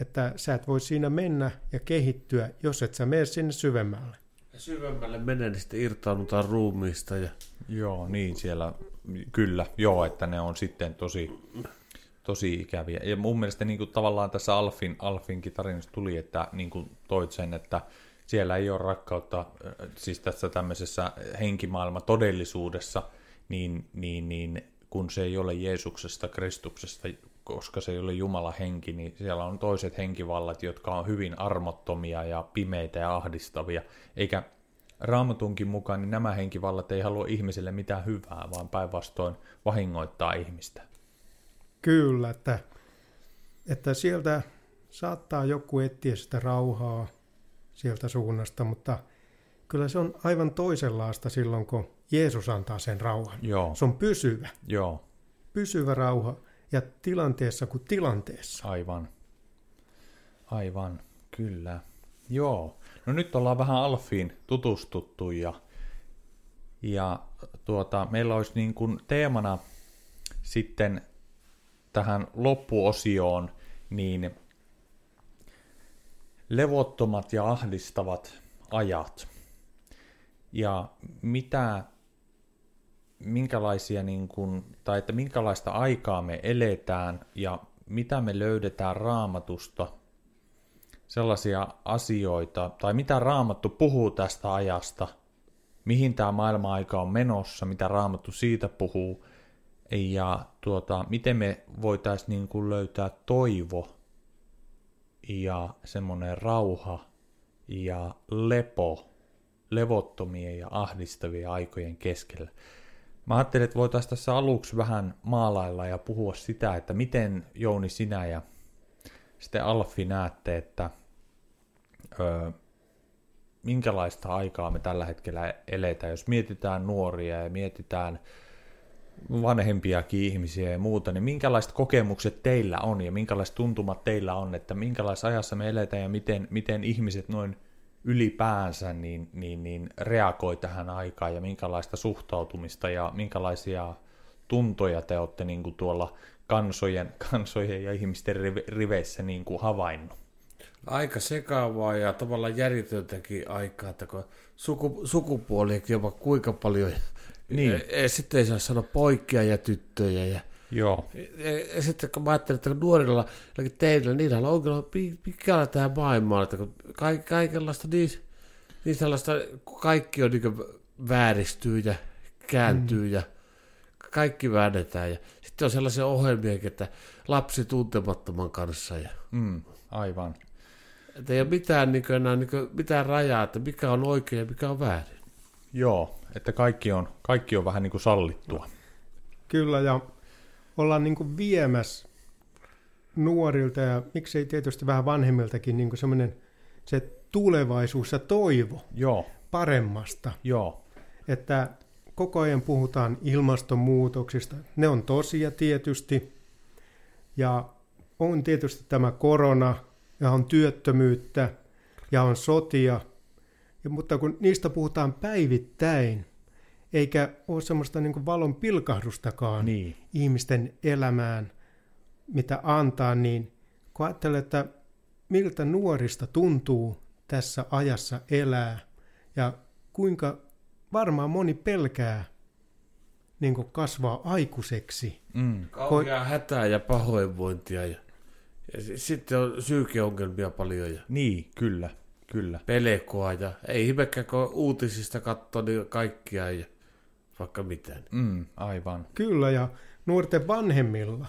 Että sä et voi siinä mennä ja kehittyä, jos et sä mene sinne syvemmälle. Ja syvemmälle menee, niin sitten irtaudutaan ruumiista. Ja joo, niin siellä kyllä. Joo, että ne on sitten tosi ikäviä. Ja mun mielestä niin kuin tavallaan tässä Alfinkin tarinassa tuli, että niin kuin toit sen, että siellä ei ole rakkautta, siis tässä tämmöisessä henkimaailman todellisuudessa, niin kun se ei ole Jeesuksesta, Kristuksesta, koska se ei ole Jumalan henki, niin siellä on toiset henkivallat, jotka on hyvin armottomia ja pimeitä ja ahdistavia, eikä Raamatunkin mukaan niin nämä henkivallat ei halua ihmiselle mitään hyvää, vaan päinvastoin vahingoittaa ihmistä. Kyllä, että sieltä saattaa joku etsiä sitä rauhaa sieltä suunnasta, mutta kyllä se on aivan toisenlaista silloin, kun Jeesus antaa sen rauhan. Joo. Se on pysyvä. Joo. Pysyvä rauha ja tilanteessa kuin tilanteessa. Aivan, kyllä. Joo. No nyt ollaan vähän Alfiin tutustuttu ja meillä olisi niin kuin teemana sitten tähän loppuosioon niin levottomat ja ahdistavat ajat. Ja minkälaisia niin kuin, tai että minkälaista aikaa me eletään ja mitä me löydetään Raamatusta sellaisia asioita, tai mitä Raamattu puhuu tästä ajasta, mihin tämä maailma-aika on menossa, mitä Raamattu siitä puhuu, ja miten me voitaisiin niin kuin löytää toivo ja semmoinen rauha ja lepo levottomien ja ahdistavien aikojen keskellä. Mä ajattelin, että voitaisiin tässä aluksi vähän maalailla ja puhua sitä, että miten Jouni sinä ja sitten Alfi näette, että minkälaista aikaa me tällä hetkellä eletään, jos mietitään nuoria ja mietitään vanhempiakin ihmisiä ja muuta, niin minkälaiset kokemukset teillä on ja minkälaiset tuntumat teillä on, että minkälaisessa ajassa me eletään ja miten ihmiset noin ylipäänsä niin reagoi tähän aikaan ja minkälaista suhtautumista ja minkälaisia tuntoja te olette niin kuin tuolla kansojen ja ihmisten riveissä niin kuin havainnut. Aika sekaavaa ja tavallaan järjetöntäkin aikaa, että kun sukupuoliakin jopa kuinka paljon. Niin. Sitten ei saa sanoa poikia ja tyttöjä. Ja joo. Ja sitten kun mä ajattelin, että nuorilla teillä, niillä on ongelma, mikä on tämä maailma, että kaikenlaista niin sellaista, kaikki on niin vääristyy ja kääntyy ja kaikki väännetään. Ja sitten on sellaisia ohjelmia, että lapsi tuntemattoman kanssa. Ja aivan. Että ei ole mitään, mitään rajaa, että mikä on oikein ja mikä on väärin. Joo, että kaikki on vähän niin kuin sallittua. Kyllä, ja ollaan niin kuin viemässä nuorilta ja miksei tietysti vähän vanhemmiltakin niin kuin semmoinen se tulevaisuus ja toivo. Joo. Paremmasta. Joo. Että koko ajan puhutaan ilmastonmuutoksista. Ne on tosia tietysti. Ja on tietysti tämä korona, ja on työttömyyttä, ja on sotia. Ja, mutta kun niistä puhutaan päivittäin, eikä ole semmoista niin kuin valon pilkahdustakaan ihmisten elämään, mitä antaa, niin kun ajattelee, että miltä nuorista tuntuu tässä ajassa elää, ja kuinka varmaan moni pelkää niin kuin kasvaa aikuiseksi. Kauheaa hätää ja pahoinvointia, ja sitten on psyykeongelmia paljon. Ja. Niin, kyllä. Kyllä. Pelekoa ja ei ihmekään, kun uutisista katsoo niin kaikkia ja vaikka mitään. Aivan. Kyllä, ja nuorten vanhemmilla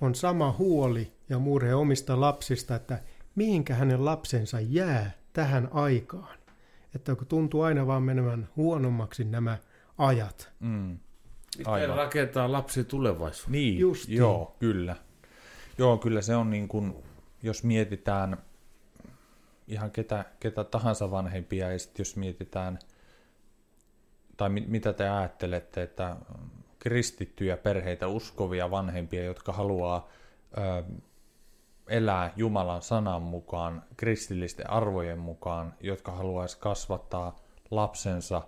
on sama huoli ja murhe omista lapsista, että mihinkä hänen lapsensa jää tähän aikaan. Että kun tuntuu aina vaan menemään huonommaksi nämä ajat. Miten rakentaa lapsi tulevaisuus? Niin, justiin. Joo, kyllä. Joo, kyllä se on niin kuin, jos mietitään ihan ketä tahansa vanhempia, ja sitten jos mietitään, tai mitä te ajattelette, että kristittyjä perheitä, uskovia vanhempia, jotka haluaa elää Jumalan sanan mukaan, kristillisten arvojen mukaan, jotka haluaisi kasvattaa lapsensa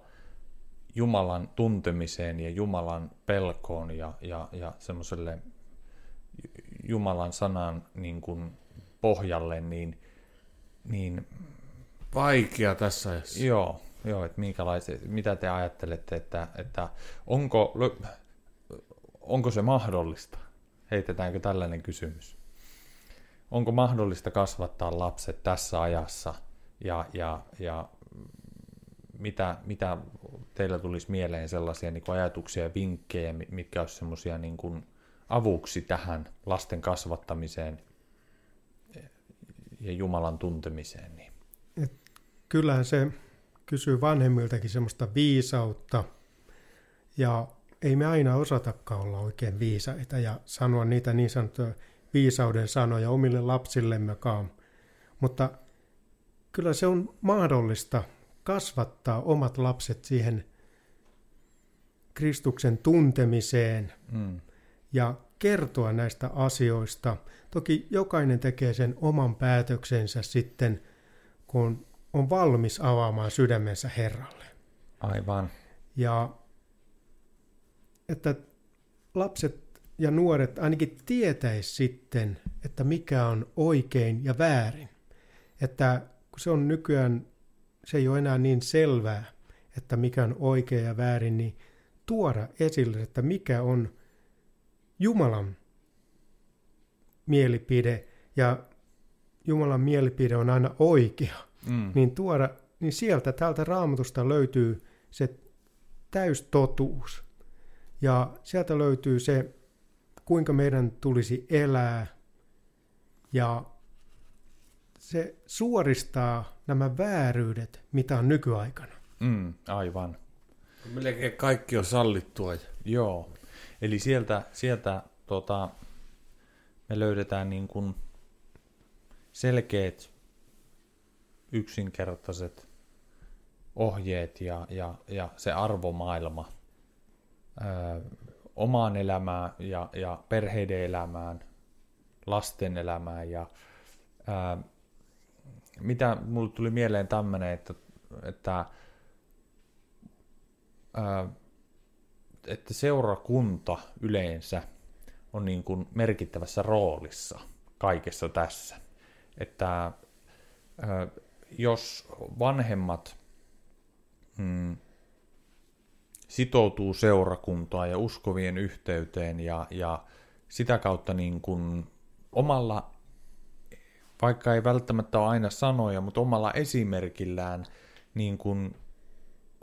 Jumalan tuntemiseen ja Jumalan pelkoon ja semmoiselle Jumalan sanan niin kuin pohjalle, niin vaikea tässä ajassa. Joo, että mitä te ajattelette, että onko se mahdollista? Heitetäänkö tällainen kysymys? Onko mahdollista kasvattaa lapset tässä ajassa? Ja mitä teillä tulisi mieleen sellaisia niin kuin ajatuksia ja vinkkejä, mitkä olisi semmoisia niin kuin avuksi tähän lasten kasvattamiseen ja Jumalan tuntemiseen? Niin. Kyllähän se kysyy vanhemmiltakin semmoista viisautta. Ja ei me aina osatakaan olla oikein viisaita ja sanoa niitä niin sanottuja viisauden sanoja omille lapsillemmekaan. Mutta kyllä se on mahdollista kasvattaa omat lapset siihen Kristuksen tuntemiseen ja kertoa näistä asioista. Toki jokainen tekee sen oman päätöksensä sitten, kun on valmis avaamaan sydämensä Herralle. Aivan. Ja että lapset ja nuoret ainakin tietäisi sitten, että mikä on oikein ja väärin. Että kun se on nykyään, se ei ole enää niin selvää, että mikä on oikein ja väärin, niin tuoda esille, että mikä on Jumalan mielipide, ja Jumalan mielipide on aina oikea, niin sieltä täältä Raamatusta löytyy se täystotuus, ja sieltä löytyy se, kuinka meidän tulisi elää, ja se suoristaa nämä vääryydet, mitä on nykyaikana. Aivan. Melkein kaikki on sallittua. Joo. Eli sieltä me löydetään niin kuin selkeät, yksinkertaiset ohjeet ja se arvomaailma omaan elämään ja perheiden elämään, lasten elämään. Ja, mitä mulle tuli mieleen tämmöinen, että seurakunta yleensä on niin kuin merkittävässä roolissa kaikessa tässä. Että jos vanhemmat sitoutuu seurakuntaan ja uskovien yhteyteen ja sitä kautta niin kuin omalla, vaikka ei välttämättä ole aina sanoja, mutta omalla esimerkillään niin kuin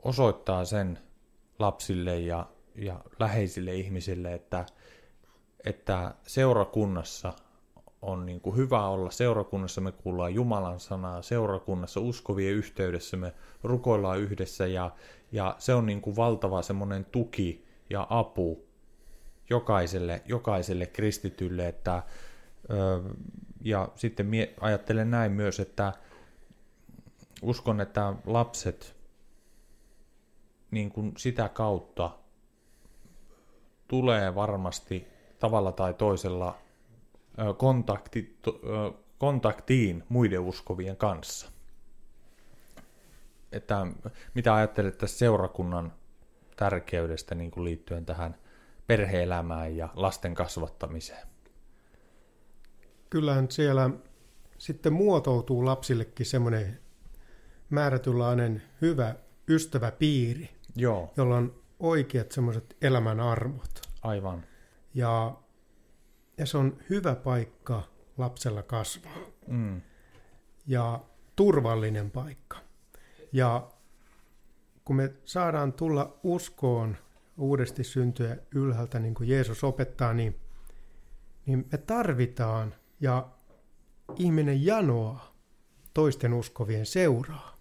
osoittaa sen lapsille ja läheisille ihmisille, että seurakunnassa on niin kuin hyvä olla. Seurakunnassa me kuullaan Jumalan sanaa, seurakunnassa uskovien yhteydessä me rukoillaan yhdessä ja se on niin kuin valtava semmoinen tuki ja apu jokaiselle kristitylle. Ja sitten ajattelen näin myös, että uskon, että lapset niin kuin sitä kautta tulee varmasti tavalla tai toisella kontaktiin muiden uskovien kanssa. Että mitä ajattelet tässä seurakunnan tärkeydestä niin kuin liittyen tähän perhe-elämään ja lasten kasvattamiseen? Kyllähän siellä sitten muotoutuu lapsillekin semmoinen määrätynlainen hyvä ystäväpiiri. Joo. Jolla on oikeat semmoiset elämän arvot. Aivan. Ja se on hyvä paikka lapsella kasvaa. Ja turvallinen paikka. Ja kun me saadaan tulla uskoon uudesti syntyä ylhäältä, niin kuin Jeesus opettaa, niin me tarvitaan, ja ihminen janoaa toisten uskovien seuraa.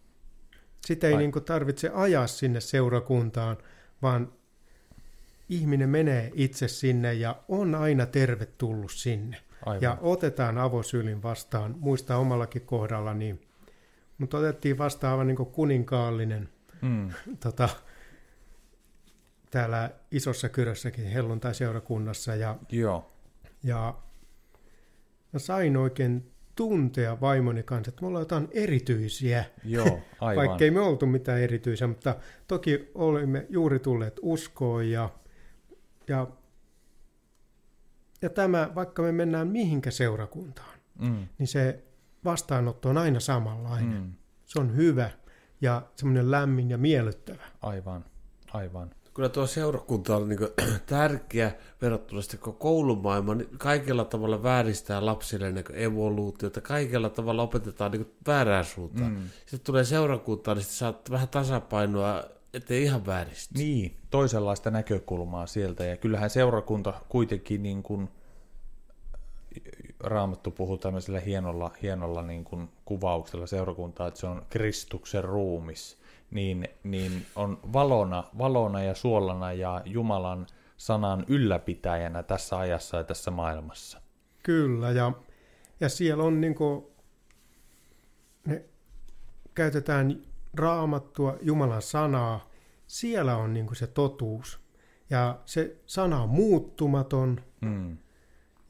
Sitä ei niin kuin tarvitse ajaa sinne seurakuntaan, vaan ihminen menee itse sinne ja on aina tervetullut sinne. Aivan. Ja otetaan avosylin vastaan, muistaa omallakin kohdalla, niin, mutta otettiin vastaan aivan niin kuin kuninkaallinen täällä Isossa Kyrössäkin helluntai-seurakunnassa. Ja mä sain oikein tuntea vaimoni kanssa, että me ollaan jotain erityisiä. Joo, aivan. Vaikka ei me oltu mitään erityisiä, mutta toki olimme juuri tulleet uskoon ja tämä, vaikka me mennään mihinkä seurakuntaan, niin se vastaanotto on aina samanlainen. Se on hyvä ja semmoinen lämmin ja miellyttävä. Aivan. Kyllä tuo seurakunta on niin kuin tärkeä verrattuna sitten koulumaailmaan. Niin kaikella tavalla vääristää lapsille niin evoluutiota. Kaikella tavalla opetetaan niin väärään suuntaan. Sitten tulee seurakuntaan, niin sitten saat vähän tasapainoa, ettei ihan vääristä. Niin, toisenlaista näkökulmaa sieltä. Ja kyllähän seurakunta kuitenkin, niin kuin Raamattu puhuu tämmöisellä hienolla niin kuin kuvauksella seurakuntaa, että se on Kristuksen ruumis. niin on valona ja suolana ja Jumalan sanan ylläpitäjänä tässä ajassa ja tässä maailmassa. Kyllä, ja siellä on niin kuin, ne käytetään Raamattua, Jumalan sanaa, siellä on niin kuin se totuus. Ja se sana on muuttumaton,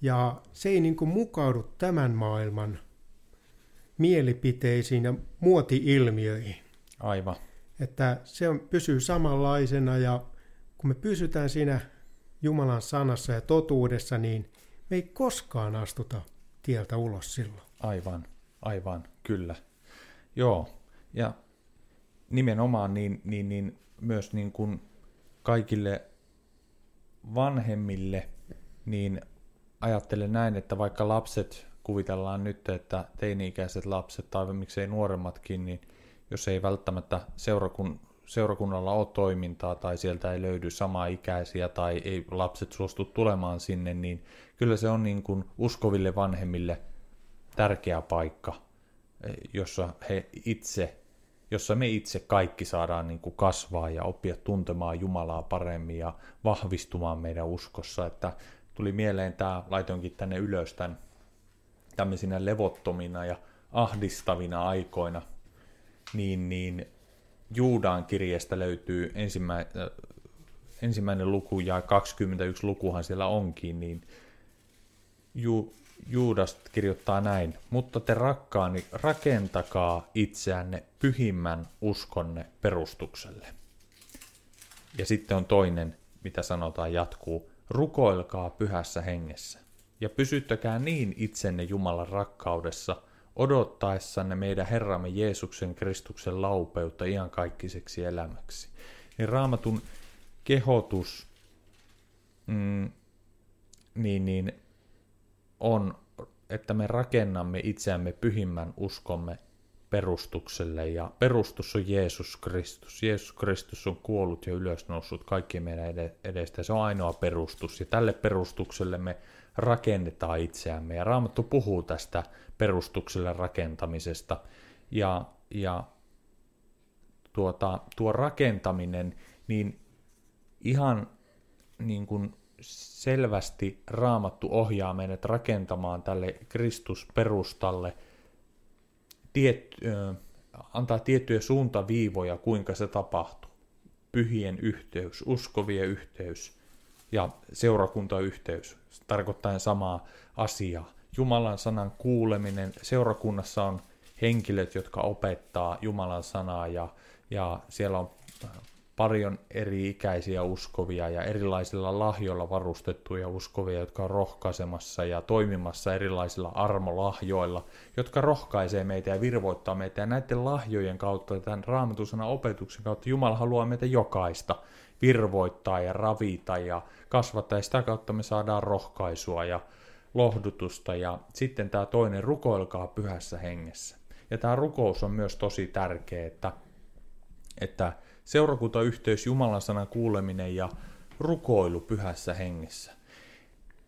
ja se ei niin kuin mukaudu tämän maailman mielipiteisiin ja muoti-ilmiöihin. Aivan. Että se pysyy samanlaisena, ja kun me pysytään siinä Jumalan sanassa ja totuudessa, niin me ei koskaan astuta tieltä ulos silloin. Aivan, kyllä. Joo, ja nimenomaan niin myös niin kuin kaikille vanhemmille, niin ajattelen näin, että vaikka lapset, kuvitellaan nyt, että teini-ikäiset lapset tai miksei nuoremmatkin, niin jos ei välttämättä seurakunnalla ole toimintaa tai sieltä ei löydy samaa ikäisiä tai ei lapset suostu tulemaan sinne, niin kyllä se on niin kuin uskoville vanhemmille tärkeä paikka, jossa me itse kaikki saadaan niin kuin kasvaa ja oppia tuntemaan Jumalaa paremmin ja vahvistumaan meidän uskossa. Että tuli mieleen tämä, laitoinkin tänne ylös tämän tämmöisinä levottomina ja ahdistavina aikoina, niin Juudan kirjeestä löytyy ensimmäinen luku ja 21 lukuhan siellä onkin, niin Juudas kirjoittaa näin: mutta te rakkaani rakentakaa itseänne pyhimmän uskonne perustukselle. Ja sitten on toinen, mitä sanotaan, jatkuu: rukoilkaa pyhässä hengessä ja pysyttäkää niin itsenne Jumalan rakkaudessa, odottaessanne meidän Herramme Jeesuksen Kristuksen laupeutta iankaikkiseksi elämäksi. Niin Raamatun kehotus on, että me rakennamme itseämme pyhimmän uskomme perustukselle, ja perustus on Jeesus Kristus. Jeesus Kristus on kuollut ja ylösnoussut kaikkien meidän edestä. Se on ainoa perustus, ja tälle perustukselle me rakennetaan itseämme. Ja Raamattu puhuu tästä perustukselle rakentamisesta. Tuo rakentaminen, niin ihan niin kuin selvästi Raamattu ohjaa meidät rakentamaan tälle Kristusperustalle, antaa tiettyjä suuntaviivoja, kuinka se tapahtuu. Pyhien yhteys, uskovien yhteys ja seurakuntayhteys, tarkoittaen samaa asiaa. Jumalan sanan kuuleminen. Seurakunnassa on henkilöt, jotka opettaa Jumalan sanaa, ja siellä on paljon eri-ikäisiä uskovia ja erilaisilla lahjoilla varustettuja uskovia, jotka on rohkaisemassa ja toimimassa erilaisilla armolahjoilla, jotka rohkaisee meitä ja virvoittaa meitä. Ja näiden lahjojen kautta ja tämän Raamatun sanan opetuksen kautta Jumala haluaa meitä jokaista virvoittaa ja ravita ja kasvattaa. Ja sitä kautta me saadaan rohkaisua ja lohdutusta. Ja sitten tämä toinen: rukoilkaa pyhässä hengessä. Ja tämä rukous on myös tosi tärkeä, että seurakuntayhteys, Jumalan sanan kuuleminen ja rukoilu pyhässä hengessä.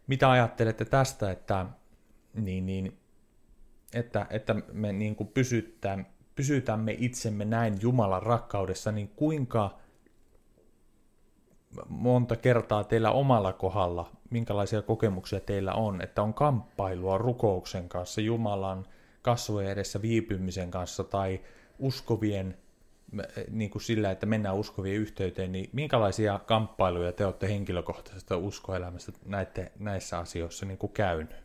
Mitä ajattelette tästä, että me niin kuin pysytämme itsemme näin Jumalan rakkaudessa, niin kuinka monta kertaa teillä omalla kohdalla, minkälaisia kokemuksia teillä on, että on kamppailua rukouksen kanssa, Jumalan kasvojen edessä viipymisen kanssa tai uskovien niin kuin sillä, että mennään uskovien yhteyteen, niin minkälaisia kamppailuja te olette henkilökohtaisesta uskoelämästä näissä asioissa niin kuin käynyt?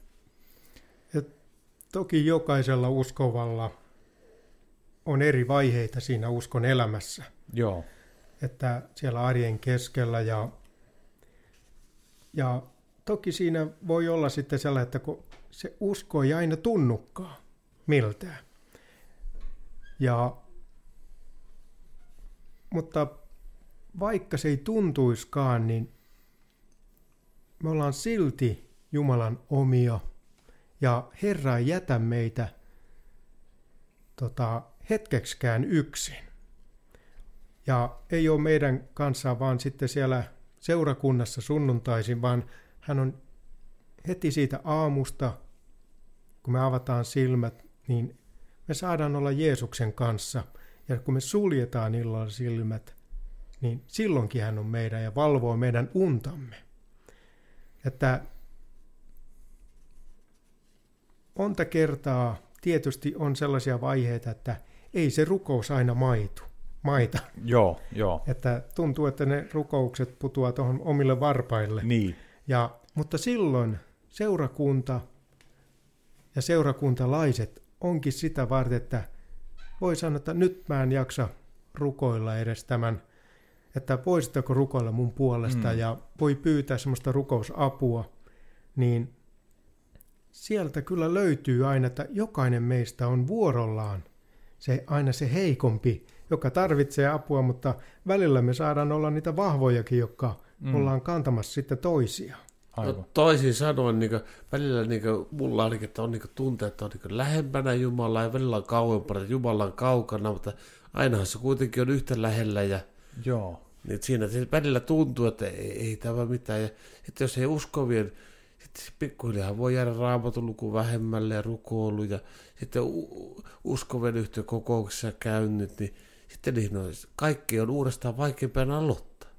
Ja toki jokaisella uskovalla on eri vaiheita siinä uskon elämässä. Joo. Että siellä arjen keskellä ja toki siinä voi olla sitten sellainen, että kun se usko ei aina tunnukaan miltään. Mutta vaikka se ei tuntuiskaan, niin me ollaan silti Jumalan omia, ja Herra ei jätä meitä hetkeksikään yksin. Ja ei ole meidän kanssa vaan sitten siellä seurakunnassa sunnuntaisin, vaan hän on heti siitä aamusta, kun me avataan silmät, niin me saadaan olla Jeesuksen kanssa. Ja kun me suljetaan illalla silmät, niin silloinkin hän on meidän ja valvoo meidän untamme. Että monta kertaa tietysti on sellaisia vaiheita, että ei se rukous aina maita. Joo. Että tuntuu, että ne rukoukset putoaa tuohon omille varpaille. Niin. Mutta silloin seurakunta ja seurakuntalaiset onkin sitä varten, että voi sanoa, että nyt mä en jaksa rukoilla edes tämän, että voisitteko rukoilla mun puolesta ja voi pyytää semmoista rukousapua, niin sieltä kyllä löytyy aina, että jokainen meistä on vuorollaan aina se heikompi, joka tarvitsee apua, mutta välillä me saadaan olla niitä vahvojakin, jotka ollaan kantamassa sitten toisia. No, toisin sanoen, niin välillä niin mulla ainakin, että on niin tunteet, että on niin lähempänä Jumalaa ja välillä on kauempana, Jumala on kaukana, mutta ainahan se kuitenkin on yhtä lähellä ja joo. Niin siinä välillä tuntuu, että ei tämä mitään. Ja sitten jos ei uskovien, sitten pikkuhiljaa voi jäädä Raamatun luku vähemmälle ja rukoilu ja sitten uskovien yhtiön kokouksessa käynnit, niin sitten kaikki on uudestaan vaikeampaan aloittaa.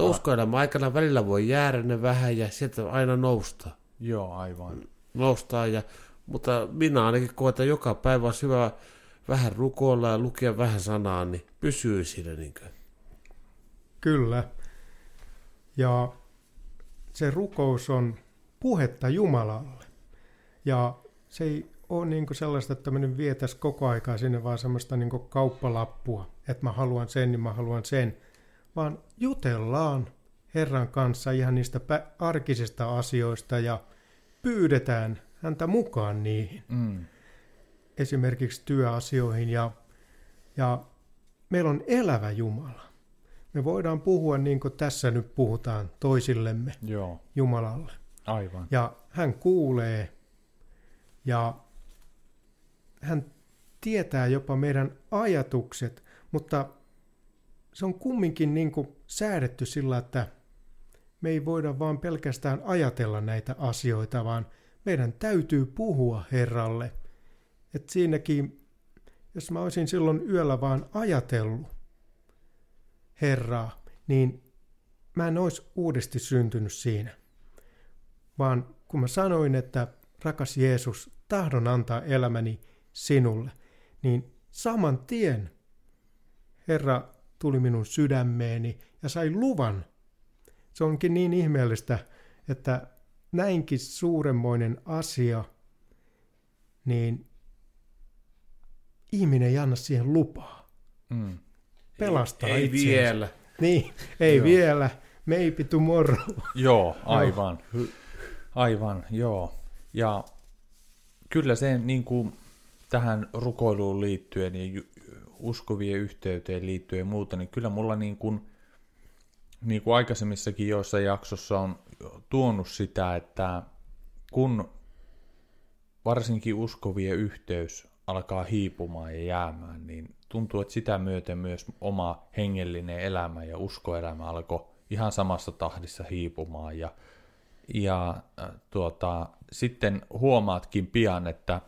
Mutta uskoelämän aikana välillä voi jäädä ne vähän ja sieltä aina noustaa. Joo, aivan. Mutta minä ainakin koen, että joka päivä on hyvä vähän rukoilla ja lukea vähän sanaa, niin pysyy siinä niinkö. Kyllä. Ja se rukous on puhetta Jumalalle. Ja se ei ole niin kuin sellaista, että me nyt vietäisiin koko aikaa sinne, vaan semmoista niin kuin kauppalappua, että mä haluan sen, niin mä haluan sen. Vaan jutellaan Herran kanssa ihan niistä arkisista asioista ja pyydetään häntä mukaan niihin. Esimerkiksi työasioihin ja meillä on elävä Jumala. Me voidaan puhua niin kuin tässä nyt puhutaan toisillemme. Joo. Jumalalle. Aivan. Ja hän kuulee ja hän tietää jopa meidän ajatukset, mutta se on kumminkin niin kuin säädetty sillä, että me ei voida vaan pelkästään ajatella näitä asioita, vaan meidän täytyy puhua Herralle. Että siinäkin, jos mä olisin silloin yöllä vaan ajatellut Herraa, niin mä en olisi uudesti syntynyt siinä. Vaan kun mä sanoin, että rakas Jeesus, tahdon antaa elämäni sinulle, niin saman tien Herra tuli minun sydämeeni ja sai luvan. Se onkin niin ihmeellistä, että näinkin suuremmoinen asia, niin ihminen ei anna siihen lupaa. Pelastaa ei itseensä. Vielä. Niin, ei vielä. Maybe tomorrow. Joo, aivan. Aivan, joo. Ja kyllä se niin kuin tähän rukoiluun liittyen ja uskovien yhteyteen liittyen ja muuta, niin kyllä mulla niin kuin aikaisemmissakin joissa jaksossa on tuonut sitä, että kun varsinkin uskovien yhteys alkaa hiipumaan ja jäämään, niin tuntuu, että sitä myöten myös oma hengellinen elämä ja uskoelämä alkoi ihan samassa tahdissa hiipumaan ja sitten huomaatkin pian, että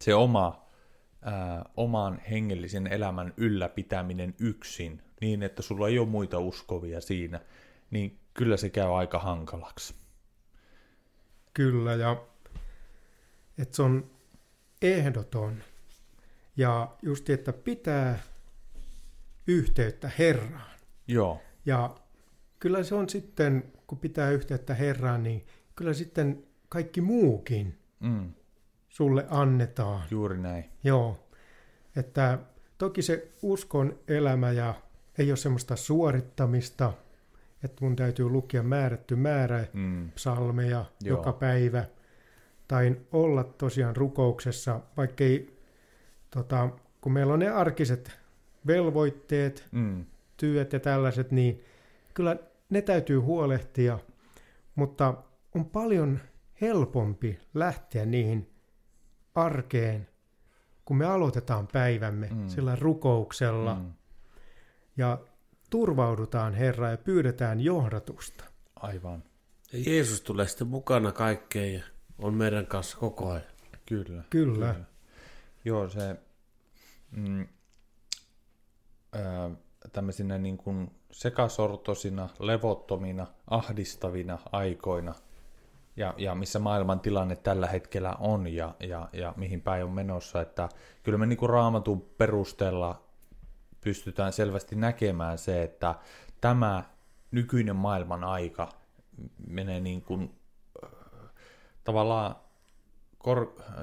se oman hengellisen elämän ylläpitäminen yksin, niin että sulla ei ole muita uskovia siinä, niin kyllä se käy aika hankalaksi. Kyllä, ja että se on ehdoton. Ja just, että pitää yhteyttä Herraan. Joo. Ja kyllä se on sitten, kun pitää yhteyttä Herraan, niin kyllä sitten kaikki muukin sulle annetaan. Juuri näin. Joo. Että toki se uskon elämä ja ei ole semmoista suorittamista, että mun täytyy lukea määrätty määrä psalmeja joka päivä. Tai olla tosiaan rukouksessa, vaikkei kun meillä on ne arkiset velvoitteet, työt ja tällaiset, niin kyllä ne täytyy huolehtia, mutta on paljon helpompi lähteä niihin arkeen, kun me aloitetaan päivämme sillä rukouksella ja turvaudutaan Herraan ja pyydetään johdatusta. Aivan. Ja Jeesus tulee sitten mukana kaikkeen ja on meidän kanssa koko ajan. Kyllä. Joo, se tämmöisinä niin kuin sekasortosina, levottomina, ahdistavina aikoina ja missä maailman tilanne tällä hetkellä on ja mihin päin on menossa. Että kyllä me niin kuin Raamatun perusteella pystytään selvästi näkemään se, että tämä nykyinen maailman aika menee niin kuin tavallaan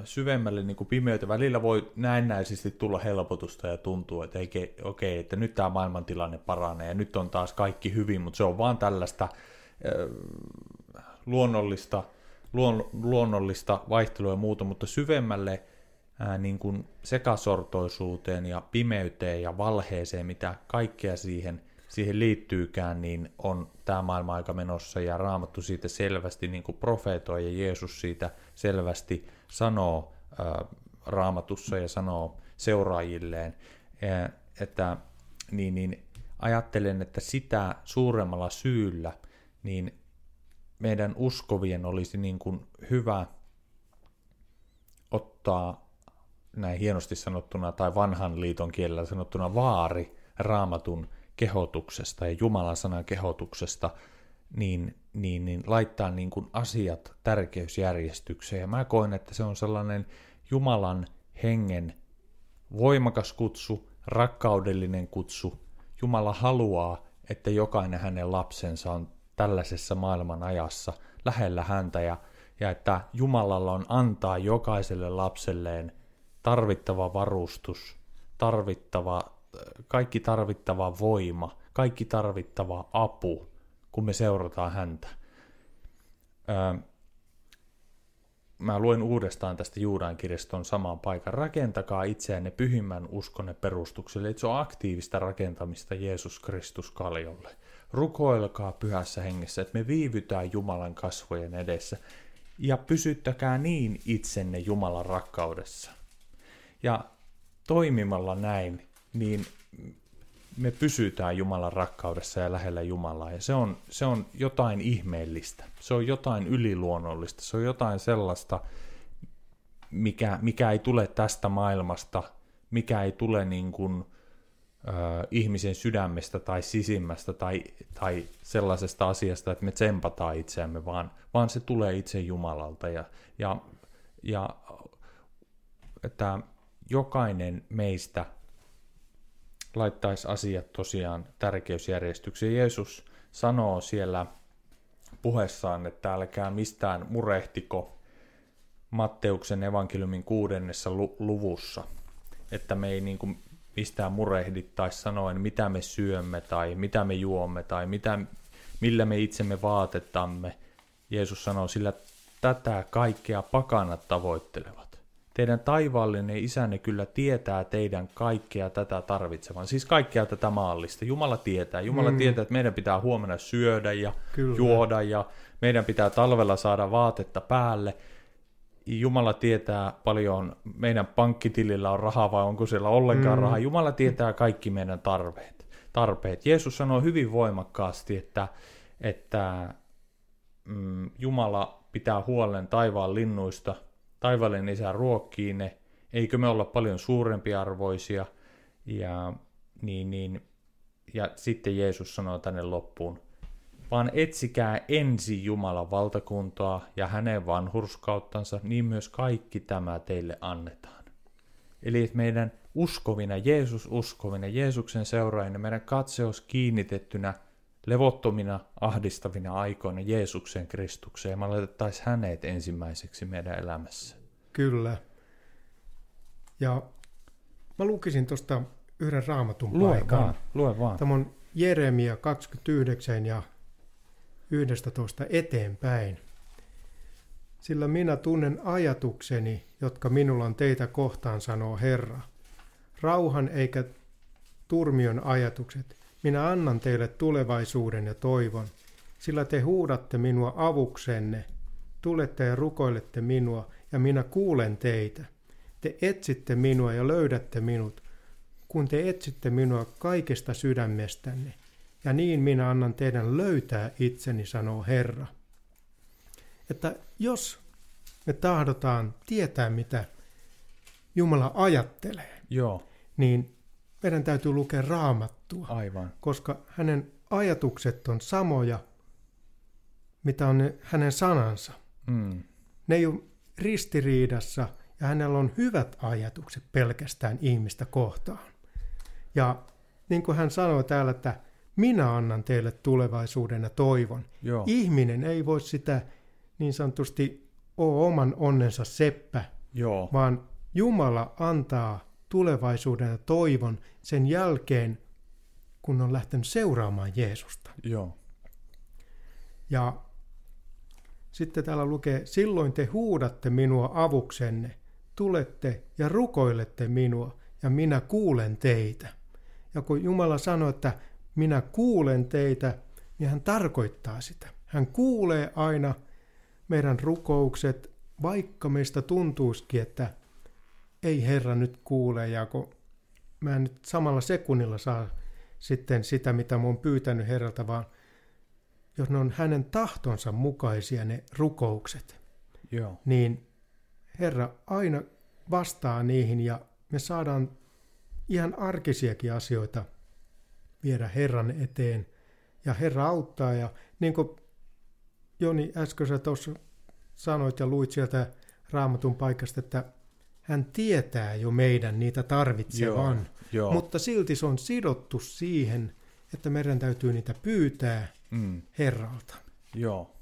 syvemmälle niin kuin pimeyteen. Välillä voi näennäisesti tulla helpotusta ja tuntuu, että okei, että nyt tämä maailmantilanne paranee ja nyt on taas kaikki hyvin, mutta se on vaan tällaista luonnollista vaihtelua ja muuta, mutta syvemmälle niin kuin sekasortoisuuteen ja pimeyteen ja valheeseen, mitä kaikkea siihen liittyykään, niin on tämä maailma-aika menossa, ja Raamattu siitä selvästi niin kuin profeetoi, ja Jeesus siitä selvästi sanoo Raamatussa ja sanoo seuraajilleen, että niin ajattelen, että sitä suuremmalla syyllä niin meidän uskovien olisi niin kuin hyvä ottaa, näin hienosti sanottuna tai vanhan liiton kielellä sanottuna, vaari Raamatun kehotuksesta ja Jumalan sanan kehotuksesta, niin laittaa niin kuin asiat tärkeysjärjestykseen. Ja mä koen, että se on sellainen Jumalan hengen voimakas kutsu, rakkaudellinen kutsu. Jumala haluaa, että jokainen hänen lapsensa on tällaisessa maailman ajassa lähellä häntä, ja että Jumalalla on antaa jokaiselle lapselleen tarvittava varustus, kaikki tarvittava voima, kaikki tarvittava apu, kun me seurataan häntä. Mä luen uudestaan tästä Juudan kirjaston samaan paikan. Rakentakaa itseänne pyhimmän uskonne perustukselle, että se on aktiivista rakentamista Jeesus Kristus kaljolle. Rukoilkaa pyhässä hengessä, että me viivytään Jumalan kasvojen edessä, ja pysyttäkää niin itsenne Jumalan rakkaudessa. Ja toimimalla näin, niin me pysytään Jumalan rakkaudessa ja lähellä Jumalaa. Ja se on jotain ihmeellistä, se on jotain yliluonnollista, se on jotain sellaista, mikä ei tule tästä maailmasta, mikä ei tule niin kuin, ihmisen sydämestä tai sisimmästä tai sellaisesta asiasta, että me tsempataan itseämme, vaan se tulee itse Jumalalta. Ja että jokainen meistä laittaisi asiat tosiaan tärkeysjärjestykseen. Jeesus sanoo siellä puheessaan, että älkää mistään murehtiko, Matteuksen evankeliumin 6. luvussa, että me ei niin kuin mistään murehdittaisi sanoen, mitä me syömme tai mitä me juomme tai millä me itsemme vaatetamme. Jeesus sanoo, sillä tätä kaikkea pakanat tavoittelevat. Teidän taivaallinen isänne kyllä tietää teidän kaikkea tätä tarvitsevan, siis kaikkea tätä maallista. Jumala tietää, että meidän pitää huomenna syödä ja kyllä juoda ja meidän pitää talvella saada vaatetta päälle. Jumala tietää paljon, meidän pankkitilillä on rahaa vai onko siellä ollenkaan rahaa. Jumala tietää kaikki meidän tarpeet. Jeesus sanoo hyvin voimakkaasti, että Jumala pitää huolen taivaan linnuista. Taivaallinen isä ruokkii ne, eikö me olla paljon suurempiarvoisia, ja sitten Jeesus sanoo tänne loppuun, vaan etsikää ensi Jumalan valtakuntaa ja hänen vanhurskauttansa, niin myös kaikki tämä teille annetaan. Eli meidän uskovina, Jeesuksen seuraajina, meidän katseus kiinnitettynä, levottomina, ahdistavina aikoina Jeesuksen Kristukseen. Me laitettaisiin hänet ensimmäiseksi meidän elämässä. Kyllä. Ja mä lukisin tuosta yhden raamatun paikan. Lue vaan. Tämä on Jeremia 29 ja 11 eteenpäin. Sillä minä tunnen ajatukseni, jotka minulla on teitä kohtaan, sanoo Herra. Rauhan eikä turmion ajatukset. Minä annan teille tulevaisuuden ja toivon, sillä te huudatte minua avuksenne, tulette ja rukoilette minua, ja minä kuulen teitä. Te etsitte minua ja löydätte minut, kun te etsitte minua kaikesta sydämestänne, ja niin minä annan teidän löytää itseni, sanoo Herra. Että jos me tahdotaan tietää, mitä Jumala ajattelee, niin meidän täytyy lukea Raamattua, aivan, koska hänen ajatukset on samoja, mitä on hänen sanansa. Mm. Ne ei ole ristiriidassa ja hänellä on hyvät ajatukset pelkästään ihmistä kohtaan. Ja niin kuin hän sanoi täällä, että minä annan teille tulevaisuuden ja toivon. Joo. Ihminen ei voi sitä niin sanotusti ole oman onnensa seppä, joo, vaan Jumala antaa tulevaisuuden ja toivon sen jälkeen, kun on lähtenyt seuraamaan Jeesusta. Joo. Ja sitten täällä lukee, silloin te huudatte minua avuksenne, tulette ja rukoilette minua, ja minä kuulen teitä. Ja kun Jumala sanoo, että minä kuulen teitä, niin hän tarkoittaa sitä. Hän kuulee aina meidän rukoukset, vaikka meistä tuntuisikin, että ei Herra nyt kuule, ja kun mä en nyt samalla sekunnilla saa sitten sitä, mitä mä oon pyytänyt Herralta, vaan jos ne on hänen tahtonsa mukaisia ne rukoukset, joo, niin Herra aina vastaa niihin, ja me saadaan ihan arkisiakin asioita viedä Herran eteen, ja Herra auttaa, ja niin kuin Joni äsken sä tuossa sanoit ja luit sieltä Raamatun paikasta, että hän tietää jo meidän niitä tarvitsevan, joo, joo, mutta silti se on sidottu siihen, että meidän täytyy niitä pyytää Herralta. Joo,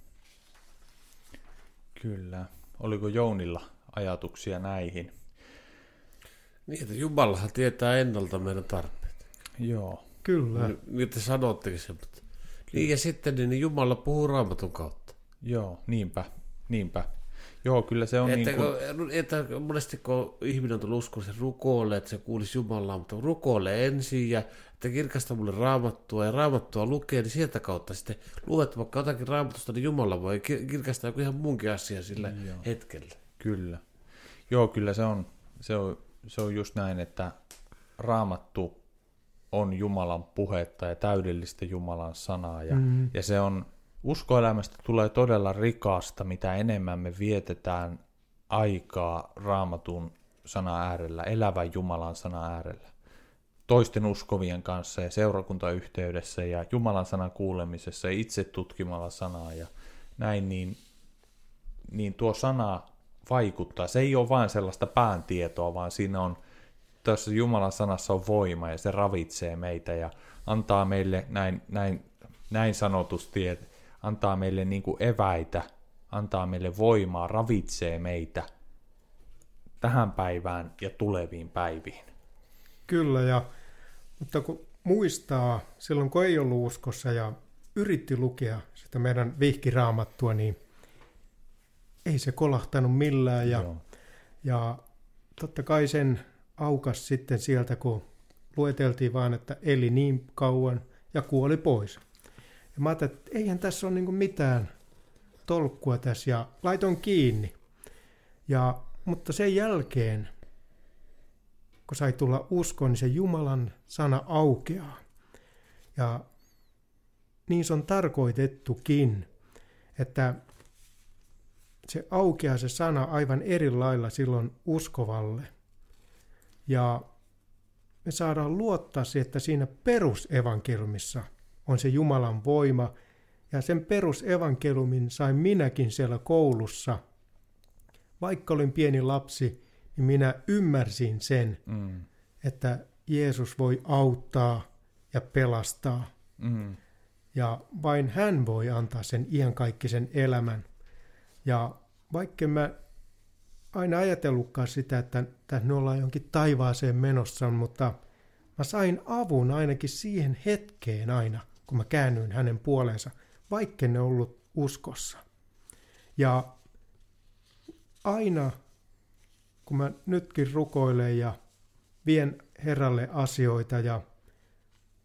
kyllä. Oliko Jounilla ajatuksia näihin? Niin, että Jumalahan tietää ennalta meidän tarpeet. Joo. Kyllä. Niitä sanottiin se, mutta... Niin, ja sitten niin Jumala puhuu Raamatun kautta. Joo, niinpä, niinpä. Joo, kyllä se on että, niin kuin... Että monesti kun ihminen on tullut uskoon, se rukoilee, että se kuulisi Jumalaa, mutta rukoilee ensin ja että kirkasta mulle Raamattua ja Raamattua lukee, niin sieltä kautta sitten luet vaikka jotakin Raamatusta, niin Jumala voi kirkastaa joku ihan muunkin asia sillä, joo, hetkellä. Kyllä. Joo, kyllä se on just näin, että Raamattu on Jumalan puhetta ja täydellistä Jumalan sanaa ja, ja se on... Uskoelämästä tulee todella rikasta, mitä enemmän me vietetään aikaa Raamatun sanan äärellä, elävän Jumalan sanan äärellä, toisten uskovien kanssa ja seurakuntayhteydessä ja Jumalan sanan kuulemisessa ja itse tutkimalla sanaa ja näin, niin tuo sana vaikuttaa. Se ei ole vain sellaista pääntietoa, vaan siinä on, tässä Jumalan sanassa on voima ja se ravitsee meitä ja antaa meille näin sanotusti, että antaa meille niin kuin eväitä, antaa meille voimaa, ravitsee meitä tähän päivään ja tuleviin päiviin. Kyllä, mutta kun muistaa silloin, kun ei ollut uskossa ja yritti lukea sitä meidän vihkiraamattua, niin ei se kolahtanut millään. Ja totta kai sen aukas sitten sieltä, kun lueteltiin vaan, että eli niin kauan ja kuoli pois. Mä ajattelin, että eihän tässä ole niin mitään tolkkua tässä, ja laitoin kiinni. Mutta sen jälkeen, kun sai tulla uskoon, niin se Jumalan sana aukeaa. Ja niin se on tarkoitettukin, että se aukeaa se sana aivan eri lailla silloin uskovalle. Ja me saadaan luottaa siihen, että siinä perusevankeliumissa on se Jumalan voima, ja sen perusevankeliumin sain minäkin siellä koulussa. Vaikka olin pieni lapsi, niin minä ymmärsin sen, että Jeesus voi auttaa ja pelastaa. Ja vain hän voi antaa sen iankaikkisen elämän. Ja vaikka mä aina ajatellutkaan sitä, että me ollaan jonkin taivaaseen menossa, mutta mä sain avun ainakin siihen hetkeen aina, kun mä käännyin hänen puoleensa, vaikka ne ollut uskossa. Ja aina, kun mä nytkin rukoilen ja vien Herralle asioita ja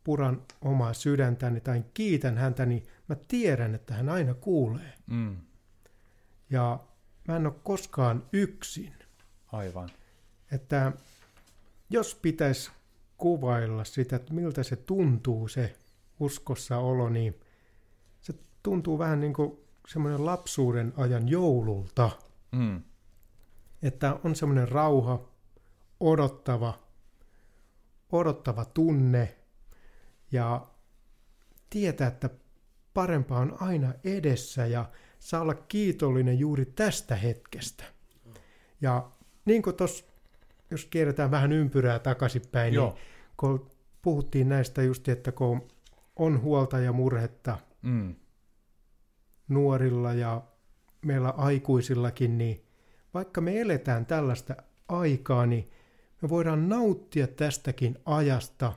puran omaa sydäntäni tai kiitän häntä, niin mä tiedän, että hän aina kuulee. Ja mä en ole koskaan yksin. Aivan. Että jos pitäisi kuvailla sitä, että miltä se tuntuu se uskossa olo, niin se tuntuu vähän niin kuin semmoinen lapsuuden ajan joululta. Että on semmoinen rauha, odottava odottava tunne ja tietää, että parempaa on aina edessä ja saa olla kiitollinen juuri tästä hetkestä. Ja niin kuin tuossa, jos kierretään vähän ympyrää takaisinpäin, niin kun puhuttiin näistä just, että kun on huolta ja murhetta nuorilla ja meillä aikuisillakin, niin vaikka me eletään tällaista aikaa, niin me voidaan nauttia tästäkin ajasta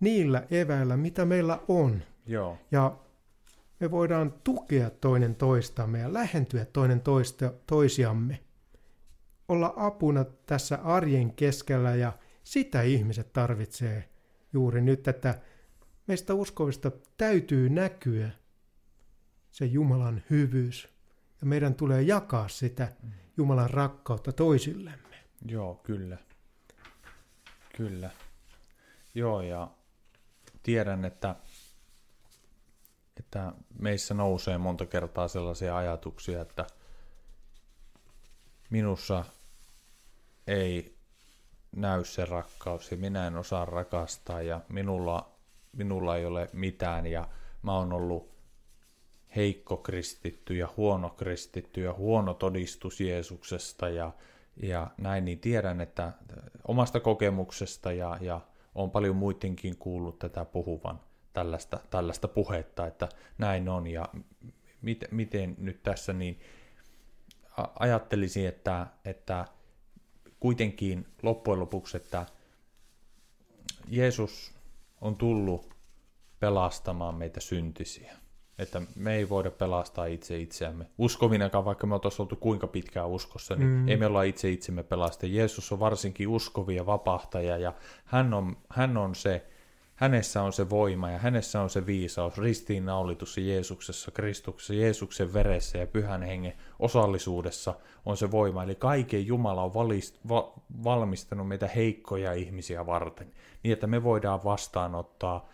niillä eväillä, mitä meillä on. Joo. Ja me voidaan tukea toinen toistamme ja lähentyä toisiamme. Olla apuna tässä arjen keskellä, ja sitä ihmiset tarvitsee juuri nyt, että meistä uskovista täytyy näkyä se Jumalan hyvyys. Ja meidän tulee jakaa sitä Jumalan rakkautta toisillemme. Joo, kyllä. Kyllä. Joo, ja tiedän, että meissä nousee monta kertaa sellaisia ajatuksia, että minussa ei näy se rakkaus ja minä en osaa rakastaa ja minulla ei ole mitään ja mä oon ollut heikko kristitty ja huono kristitty ja huono todistus Jeesuksesta ja näin, niin tiedän, että omasta kokemuksesta ja on paljon muidenkin kuullut tätä puhuvan tällaista puhetta, että näin on ja miten nyt tässä niin ajattelisin, että kuitenkin loppujen lopuksi, että Jeesus on tullut pelastamaan meitä syntisiä. Että me ei voida pelastaa itseämme. Uskominakaan, vaikka me oltaisiin oltu kuinka pitkään uskossa, niin ei me olla itsemme pelastaa. Jeesus on varsinkin uskovi ja vapahtaja, ja hänessä on se voima, ja hänessä on se viisaus, ristiinnaulitussa Jeesuksessa, Kristuksessa, Jeesuksen veressä ja Pyhän Hengen osallisuudessa on se voima. Eli kaiken Jumala on valmistanut meitä heikkoja ihmisiä varten, niin että me voidaan vastaanottaa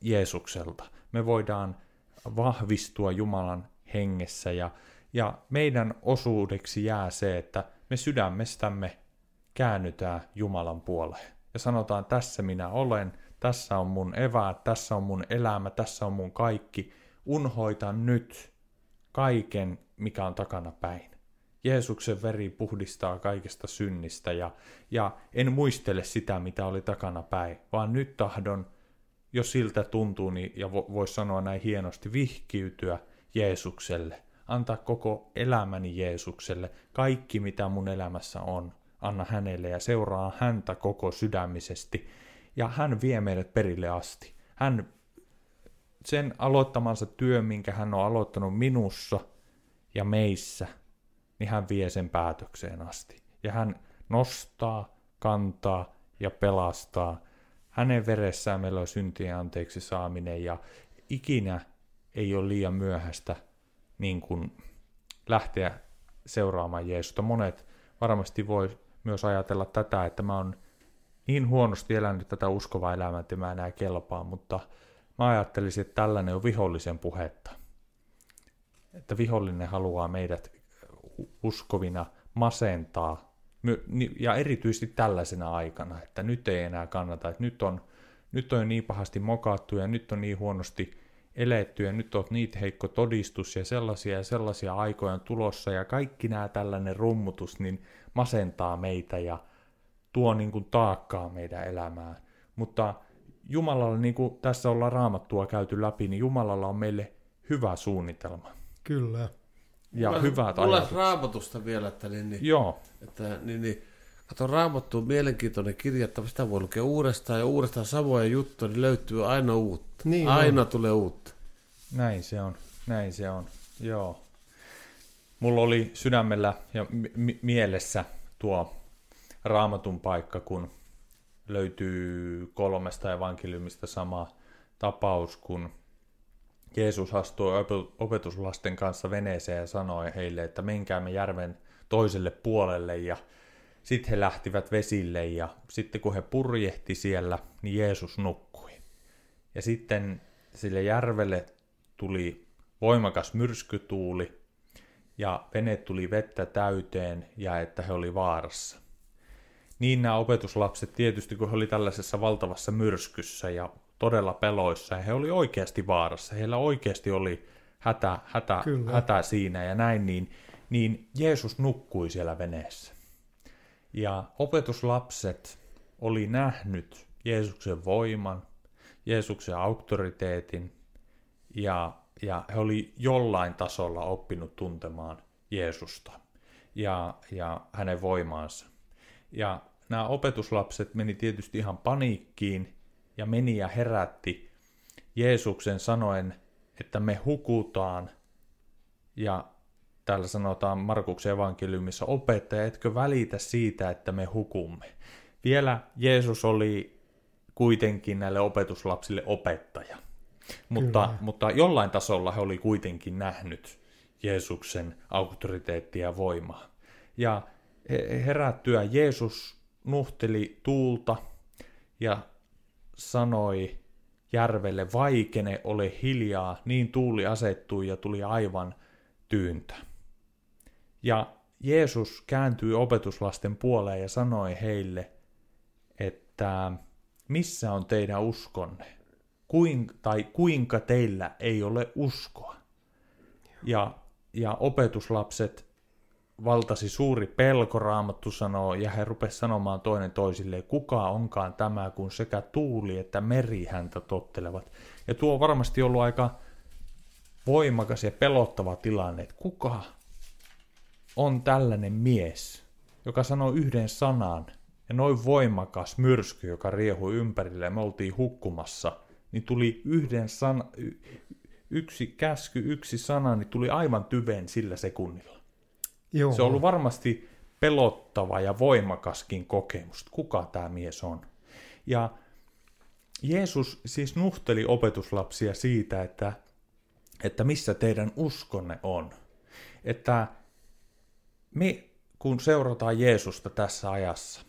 Jeesukselta. Me voidaan vahvistua Jumalan hengessä ja meidän osuudeksi jää se, että me sydämestämme käännytään Jumalan puoleen. Ja sanotaan, tässä minä olen, tässä on mun eväät, tässä on mun elämä, tässä on mun kaikki. Unhoitan nyt kaiken, mikä on takana päin. Jeesuksen veri puhdistaa kaikesta synnistä ja en muistele sitä, mitä oli takana päin, vaan nyt tahdon, jos siltä tuntuu, niin, ja voisi sanoa näin hienosti, vihkiytyä Jeesukselle. Antaa koko elämäni Jeesukselle, kaikki mitä mun elämässä on. Anna hänelle ja seuraa häntä koko sydämisesti. Ja hän vie meidät perille asti. Hän sen aloittamansa työn, minkä hän on aloittanut minussa ja meissä, niin hän vie sen päätökseen asti. Ja hän nostaa, kantaa ja pelastaa. Hänen veressään meillä on syntien anteeksi saaminen ja ikinä ei ole liian myöhäistä niin kuin lähteä seuraamaan Jeesusta. Monet varmasti voi myös ajatella tätä, että mä oon niin huonosti elänyt tätä uskovaa elämää, että mä enää kelpaa, mutta mä ajattelisin, että tällainen on vihollisen puhetta. Että vihollinen haluaa meidät uskovina masentaa. Ja erityisesti tällaisena aikana, että nyt ei enää kannata, että nyt on niin pahasti mokattu ja nyt on niin huonosti eletty ja nyt on niin heikko todistus ja sellaisia aikoja on tulossa ja kaikki nämä tällainen rummutus niin masentaa meitä ja tuo niin kuin taakkaa meidän elämään. Mutta Jumalalla, niin kuin tässä ollaan Raamattua käyty läpi, niin Jumalalla on meille hyvä suunnitelma. Kyllä. Ja hyvät ajatukset. Mulla Raamatusta vielä, että kato, Raamattu on mielenkiintoinen kirja, että sitä voi lukea uudestaan samoja juttuja, niin löytyy aina uutta. Niin aina on. Tulee uutta. Näin se on, joo. Mulla oli sydämellä ja mielessä tuo Raamatun paikka, kun löytyy 3 evankeliumista sama tapaus, kun Jeesus astui opetuslasten kanssa veneeseen ja sanoi heille, että menkäämme järven toiselle puolelle ja sitten he lähtivät vesille ja sitten kun he purjehti siellä, niin Jeesus nukkui. Ja sitten sille järvelle tuli voimakas myrskytuuli ja vene tuli vettä täyteen ja että he oli vaarassa. niin nämä opetuslapset tietysti, kun he oli tällaisessa valtavassa myrskyssä ja todella peloissa, ja he oli oikeasti vaarassa, heillä oikeasti oli hätä siinä ja näin, niin Jeesus nukkui siellä veneessä. Ja opetuslapset oli nähnyt Jeesuksen voiman, Jeesuksen auktoriteetin, ja he oli jollain tasolla oppinut tuntemaan Jeesusta ja hänen voimaansa. Ja nämä opetuslapset meni tietysti ihan paniikkiin ja meni ja herätti Jeesuksen sanoen, että me hukutaan. Ja täällä sanotaan Markuksen evankeliumissa, opettaja, etkö välitä siitä, että me hukumme. Vielä Jeesus oli kuitenkin näille opetuslapsille opettaja. Mutta jollain tasolla he oli kuitenkin nähnyt Jeesuksen auktoriteettia ja voimaa. Ja herättyä Jeesus nuhteli tuulta ja sanoi järvelle, vaikene, ole hiljaa, niin tuuli asettui ja tuli aivan tyyntä. Ja Jeesus kääntyi opetuslasten puoleen ja sanoi heille, että missä on teidän uskonne? Kuinka teillä ei ole uskoa? Ja opetuslapset valtasi suuri pelko, Raamattu sanoo, ja he rupesivat sanomaan toinen toisilleen, kuka onkaan tämä, kun sekä tuuli että meri häntä tottelevat. Ja tuo on varmasti ollut aika voimakas ja pelottava tilanne, että kuka on tällainen mies, joka sanoo yhden sanan, ja noin voimakas myrsky, joka riehui ympärille, ja me oltiin hukkumassa, niin tuli yksi käsky, yksi sana, niin tuli aivan tyveen sillä sekunnilla. Joo. Se on ollut varmasti pelottava ja voimakaskin kokemus, kuka tämä mies on. Ja Jeesus siis nuhteli opetuslapsia siitä, että missä teidän uskonne on. Että me, kun seurataan Jeesusta tässä ajassa,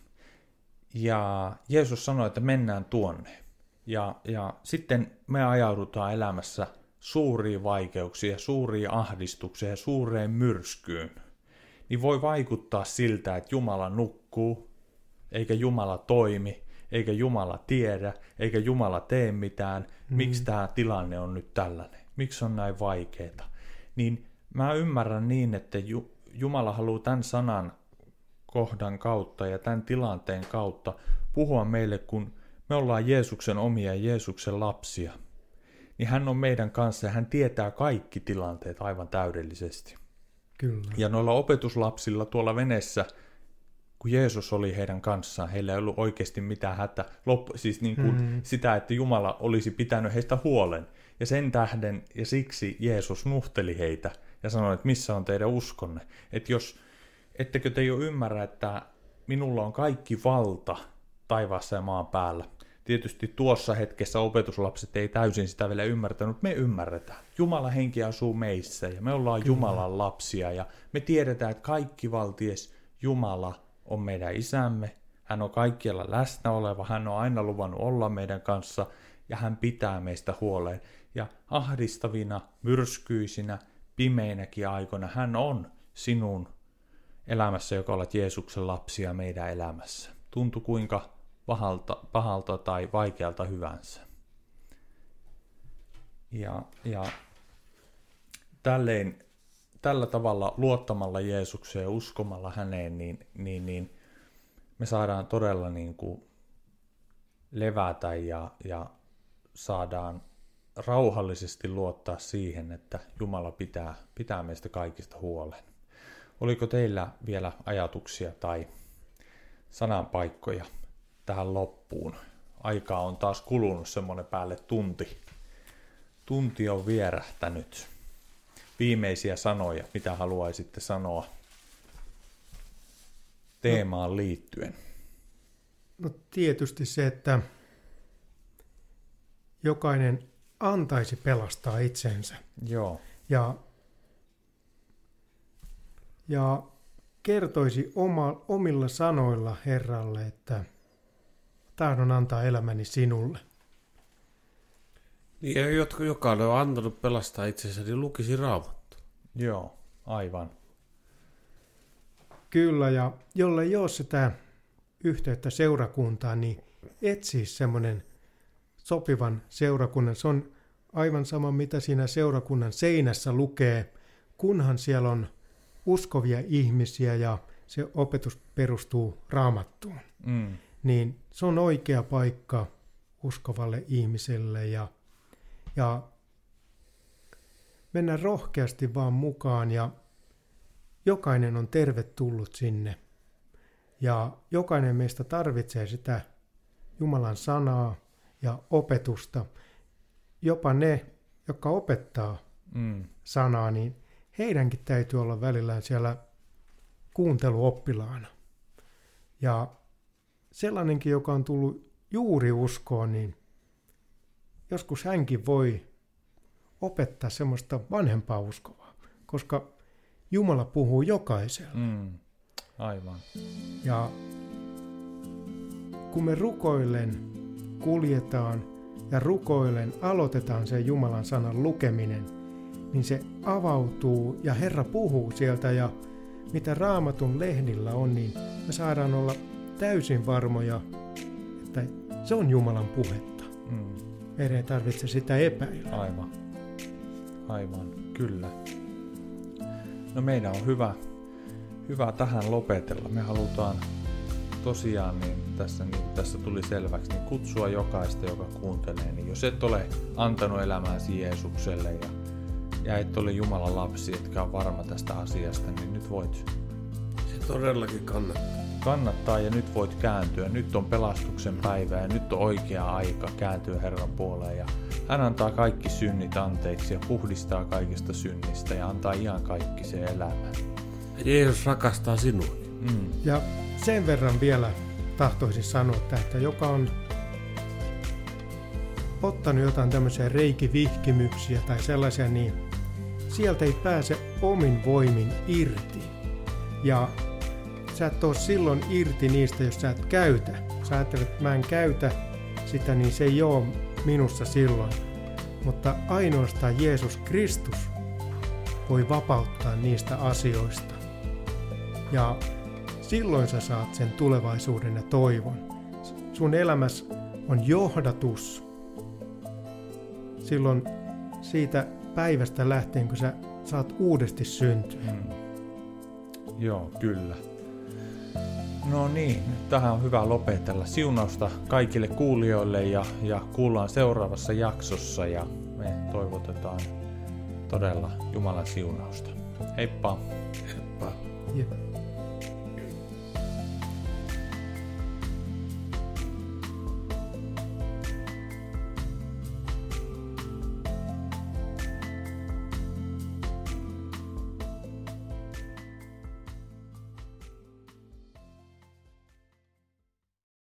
ja Jeesus sanoi, että mennään tuonne, ja sitten me ajaudutaan elämässä suuriin vaikeuksiin, suuriin ahdistuksiin ja suureen myrskyyn, niin voi vaikuttaa siltä, että Jumala nukkuu, eikä Jumala toimi, eikä Jumala tiedä, eikä Jumala tee mitään. Miksi tämä tilanne on nyt tällainen? Miksi on näin vaikeeta? Niin mä ymmärrän niin, että Jumala haluaa tämän sanan kohdan kautta ja tämän tilanteen kautta puhua meille, kun me ollaan Jeesuksen omia ja Jeesuksen lapsia. Niin hän on meidän kanssa ja hän tietää kaikki tilanteet aivan täydellisesti. Kyllä. Ja noilla opetuslapsilla tuolla veneessä, kun Jeesus oli heidän kanssaan, heillä ei ollut oikeasti mitään hätää. Siis niin kuin sitä, että Jumala olisi pitänyt heistä huolen. Ja sen tähden ja siksi Jeesus nuhteli heitä ja sanoi, että missä on teidän uskonne. Että jos ettekö te jo ymmärrä, että minulla on kaikki valta taivaassa ja maan päällä. Tietysti tuossa hetkessä opetuslapset ei täysin sitä vielä ymmärtänyt, mutta me ymmärretään. Jumalan henki asuu meissä ja me ollaan Jumalan lapsia ja me tiedetään, että kaikki valtias Jumala on meidän isämme. Hän on kaikkialla läsnä oleva, hän on aina luvannut olla meidän kanssa ja hän pitää meistä huoleen. Ja ahdistavina, myrskyisinä, pimeinäkin aikoina hän on sinun elämässä, joka olet Jeesuksen lapsia meidän elämässä. Tuntu kuinka pahalta tai vaikealta hyvänsä. Ja tällä tavalla luottamalla Jeesukseen ja uskomalla häneen, niin me saadaan todella niin kuin levätä ja saadaan rauhallisesti luottaa siihen, että Jumala pitää meistä kaikista huolen. Oliko teillä vielä ajatuksia tai sananpaikkoja tähän loppuun? Aikaa on taas kulunut semmoinen päälle tunti. Tunti on vierähtänyt. Viimeisiä sanoja, mitä haluaisitte sanoa teemaan liittyen? No tietysti se, että jokainen antaisi pelastaa itsensä. Joo. Ja kertoisi omilla sanoilla Herralle, että tahdon antaa elämäni sinulle. Niin, ja jotka jokainen on antanut pelastaa itsensä, niin lukisi Raamattu. Joo, aivan. Kyllä, ja jolle ei ole sitä yhteyttä seurakuntaan, niin etsi semmoinen sopivan seurakunnan. Se on aivan sama, mitä siinä seurakunnan seinässä lukee, kunhan siellä on uskovia ihmisiä ja se opetus perustuu Raamattuun. Niin se on oikea paikka uskovalle ihmiselle ja mennä rohkeasti vaan mukaan ja jokainen on tervetullut sinne. Ja jokainen meistä tarvitsee sitä Jumalan sanaa ja opetusta. Jopa ne, jotka opettaa sanaa, niin heidänkin täytyy olla välillään siellä kuunteluoppilaana. Ja sellainenkin, joka on tullut juuri uskoon, niin joskus hänkin voi opettaa semmoista vanhempaa uskovaa, koska Jumala puhuu jokaiselle. Aivan. Ja kun me rukoillen kuljetaan ja rukoillen aloitetaan se Jumalan sanan lukeminen, niin se avautuu ja Herra puhuu sieltä ja mitä Raamatun lehdillä on, niin me saadaan olla täysin varmoja, että se on Jumalan puhetta. Meidän ei tarvitse sitä epäillä. Aivan, kyllä. No meidän on hyvä tähän lopetella. Me halutaan tosiaan, niin tässä tuli selväksi, niin kutsua jokaista, joka kuuntelee. Niin jos et ole antanut elämääsi Jeesukselle ja et ole Jumalan lapsi, etkä ole varma tästä asiasta, niin nyt voit. Se todellakin kannattaa ja nyt voit kääntyä. Nyt on pelastuksen päivä ja nyt on oikea aika kääntyä Herran puoleen. Ja hän antaa kaikki synnit anteeksi ja puhdistaa kaikista synnistä ja antaa ihan kaikki se elämän. Jeesus rakastaa sinua. Ja sen verran vielä tahtoisin sanoa, että joka on ottanut jotain tämmöisiä reikivihkimyksiä tai sellaisia, niin sieltä ei pääse omin voimin irti. Ja sä et ole silloin irti niistä, jos sä et käytä. Sä ajattelet, että mä en käytä sitä, niin se ei ole minussa silloin. Mutta ainoastaan Jeesus Kristus voi vapauttaa niistä asioista. Ja silloin sä saat sen tulevaisuuden ja toivon. Sun elämässä on johdatus silloin siitä päivästä lähtien, kun sä saat uudesti syntyä. Joo, kyllä. No niin, tähän on hyvä lopetella. Siunausta kaikille kuulijoille ja kuullaan seuraavassa jaksossa ja me toivotetaan todella Jumalan siunausta. Heippa! Heippa!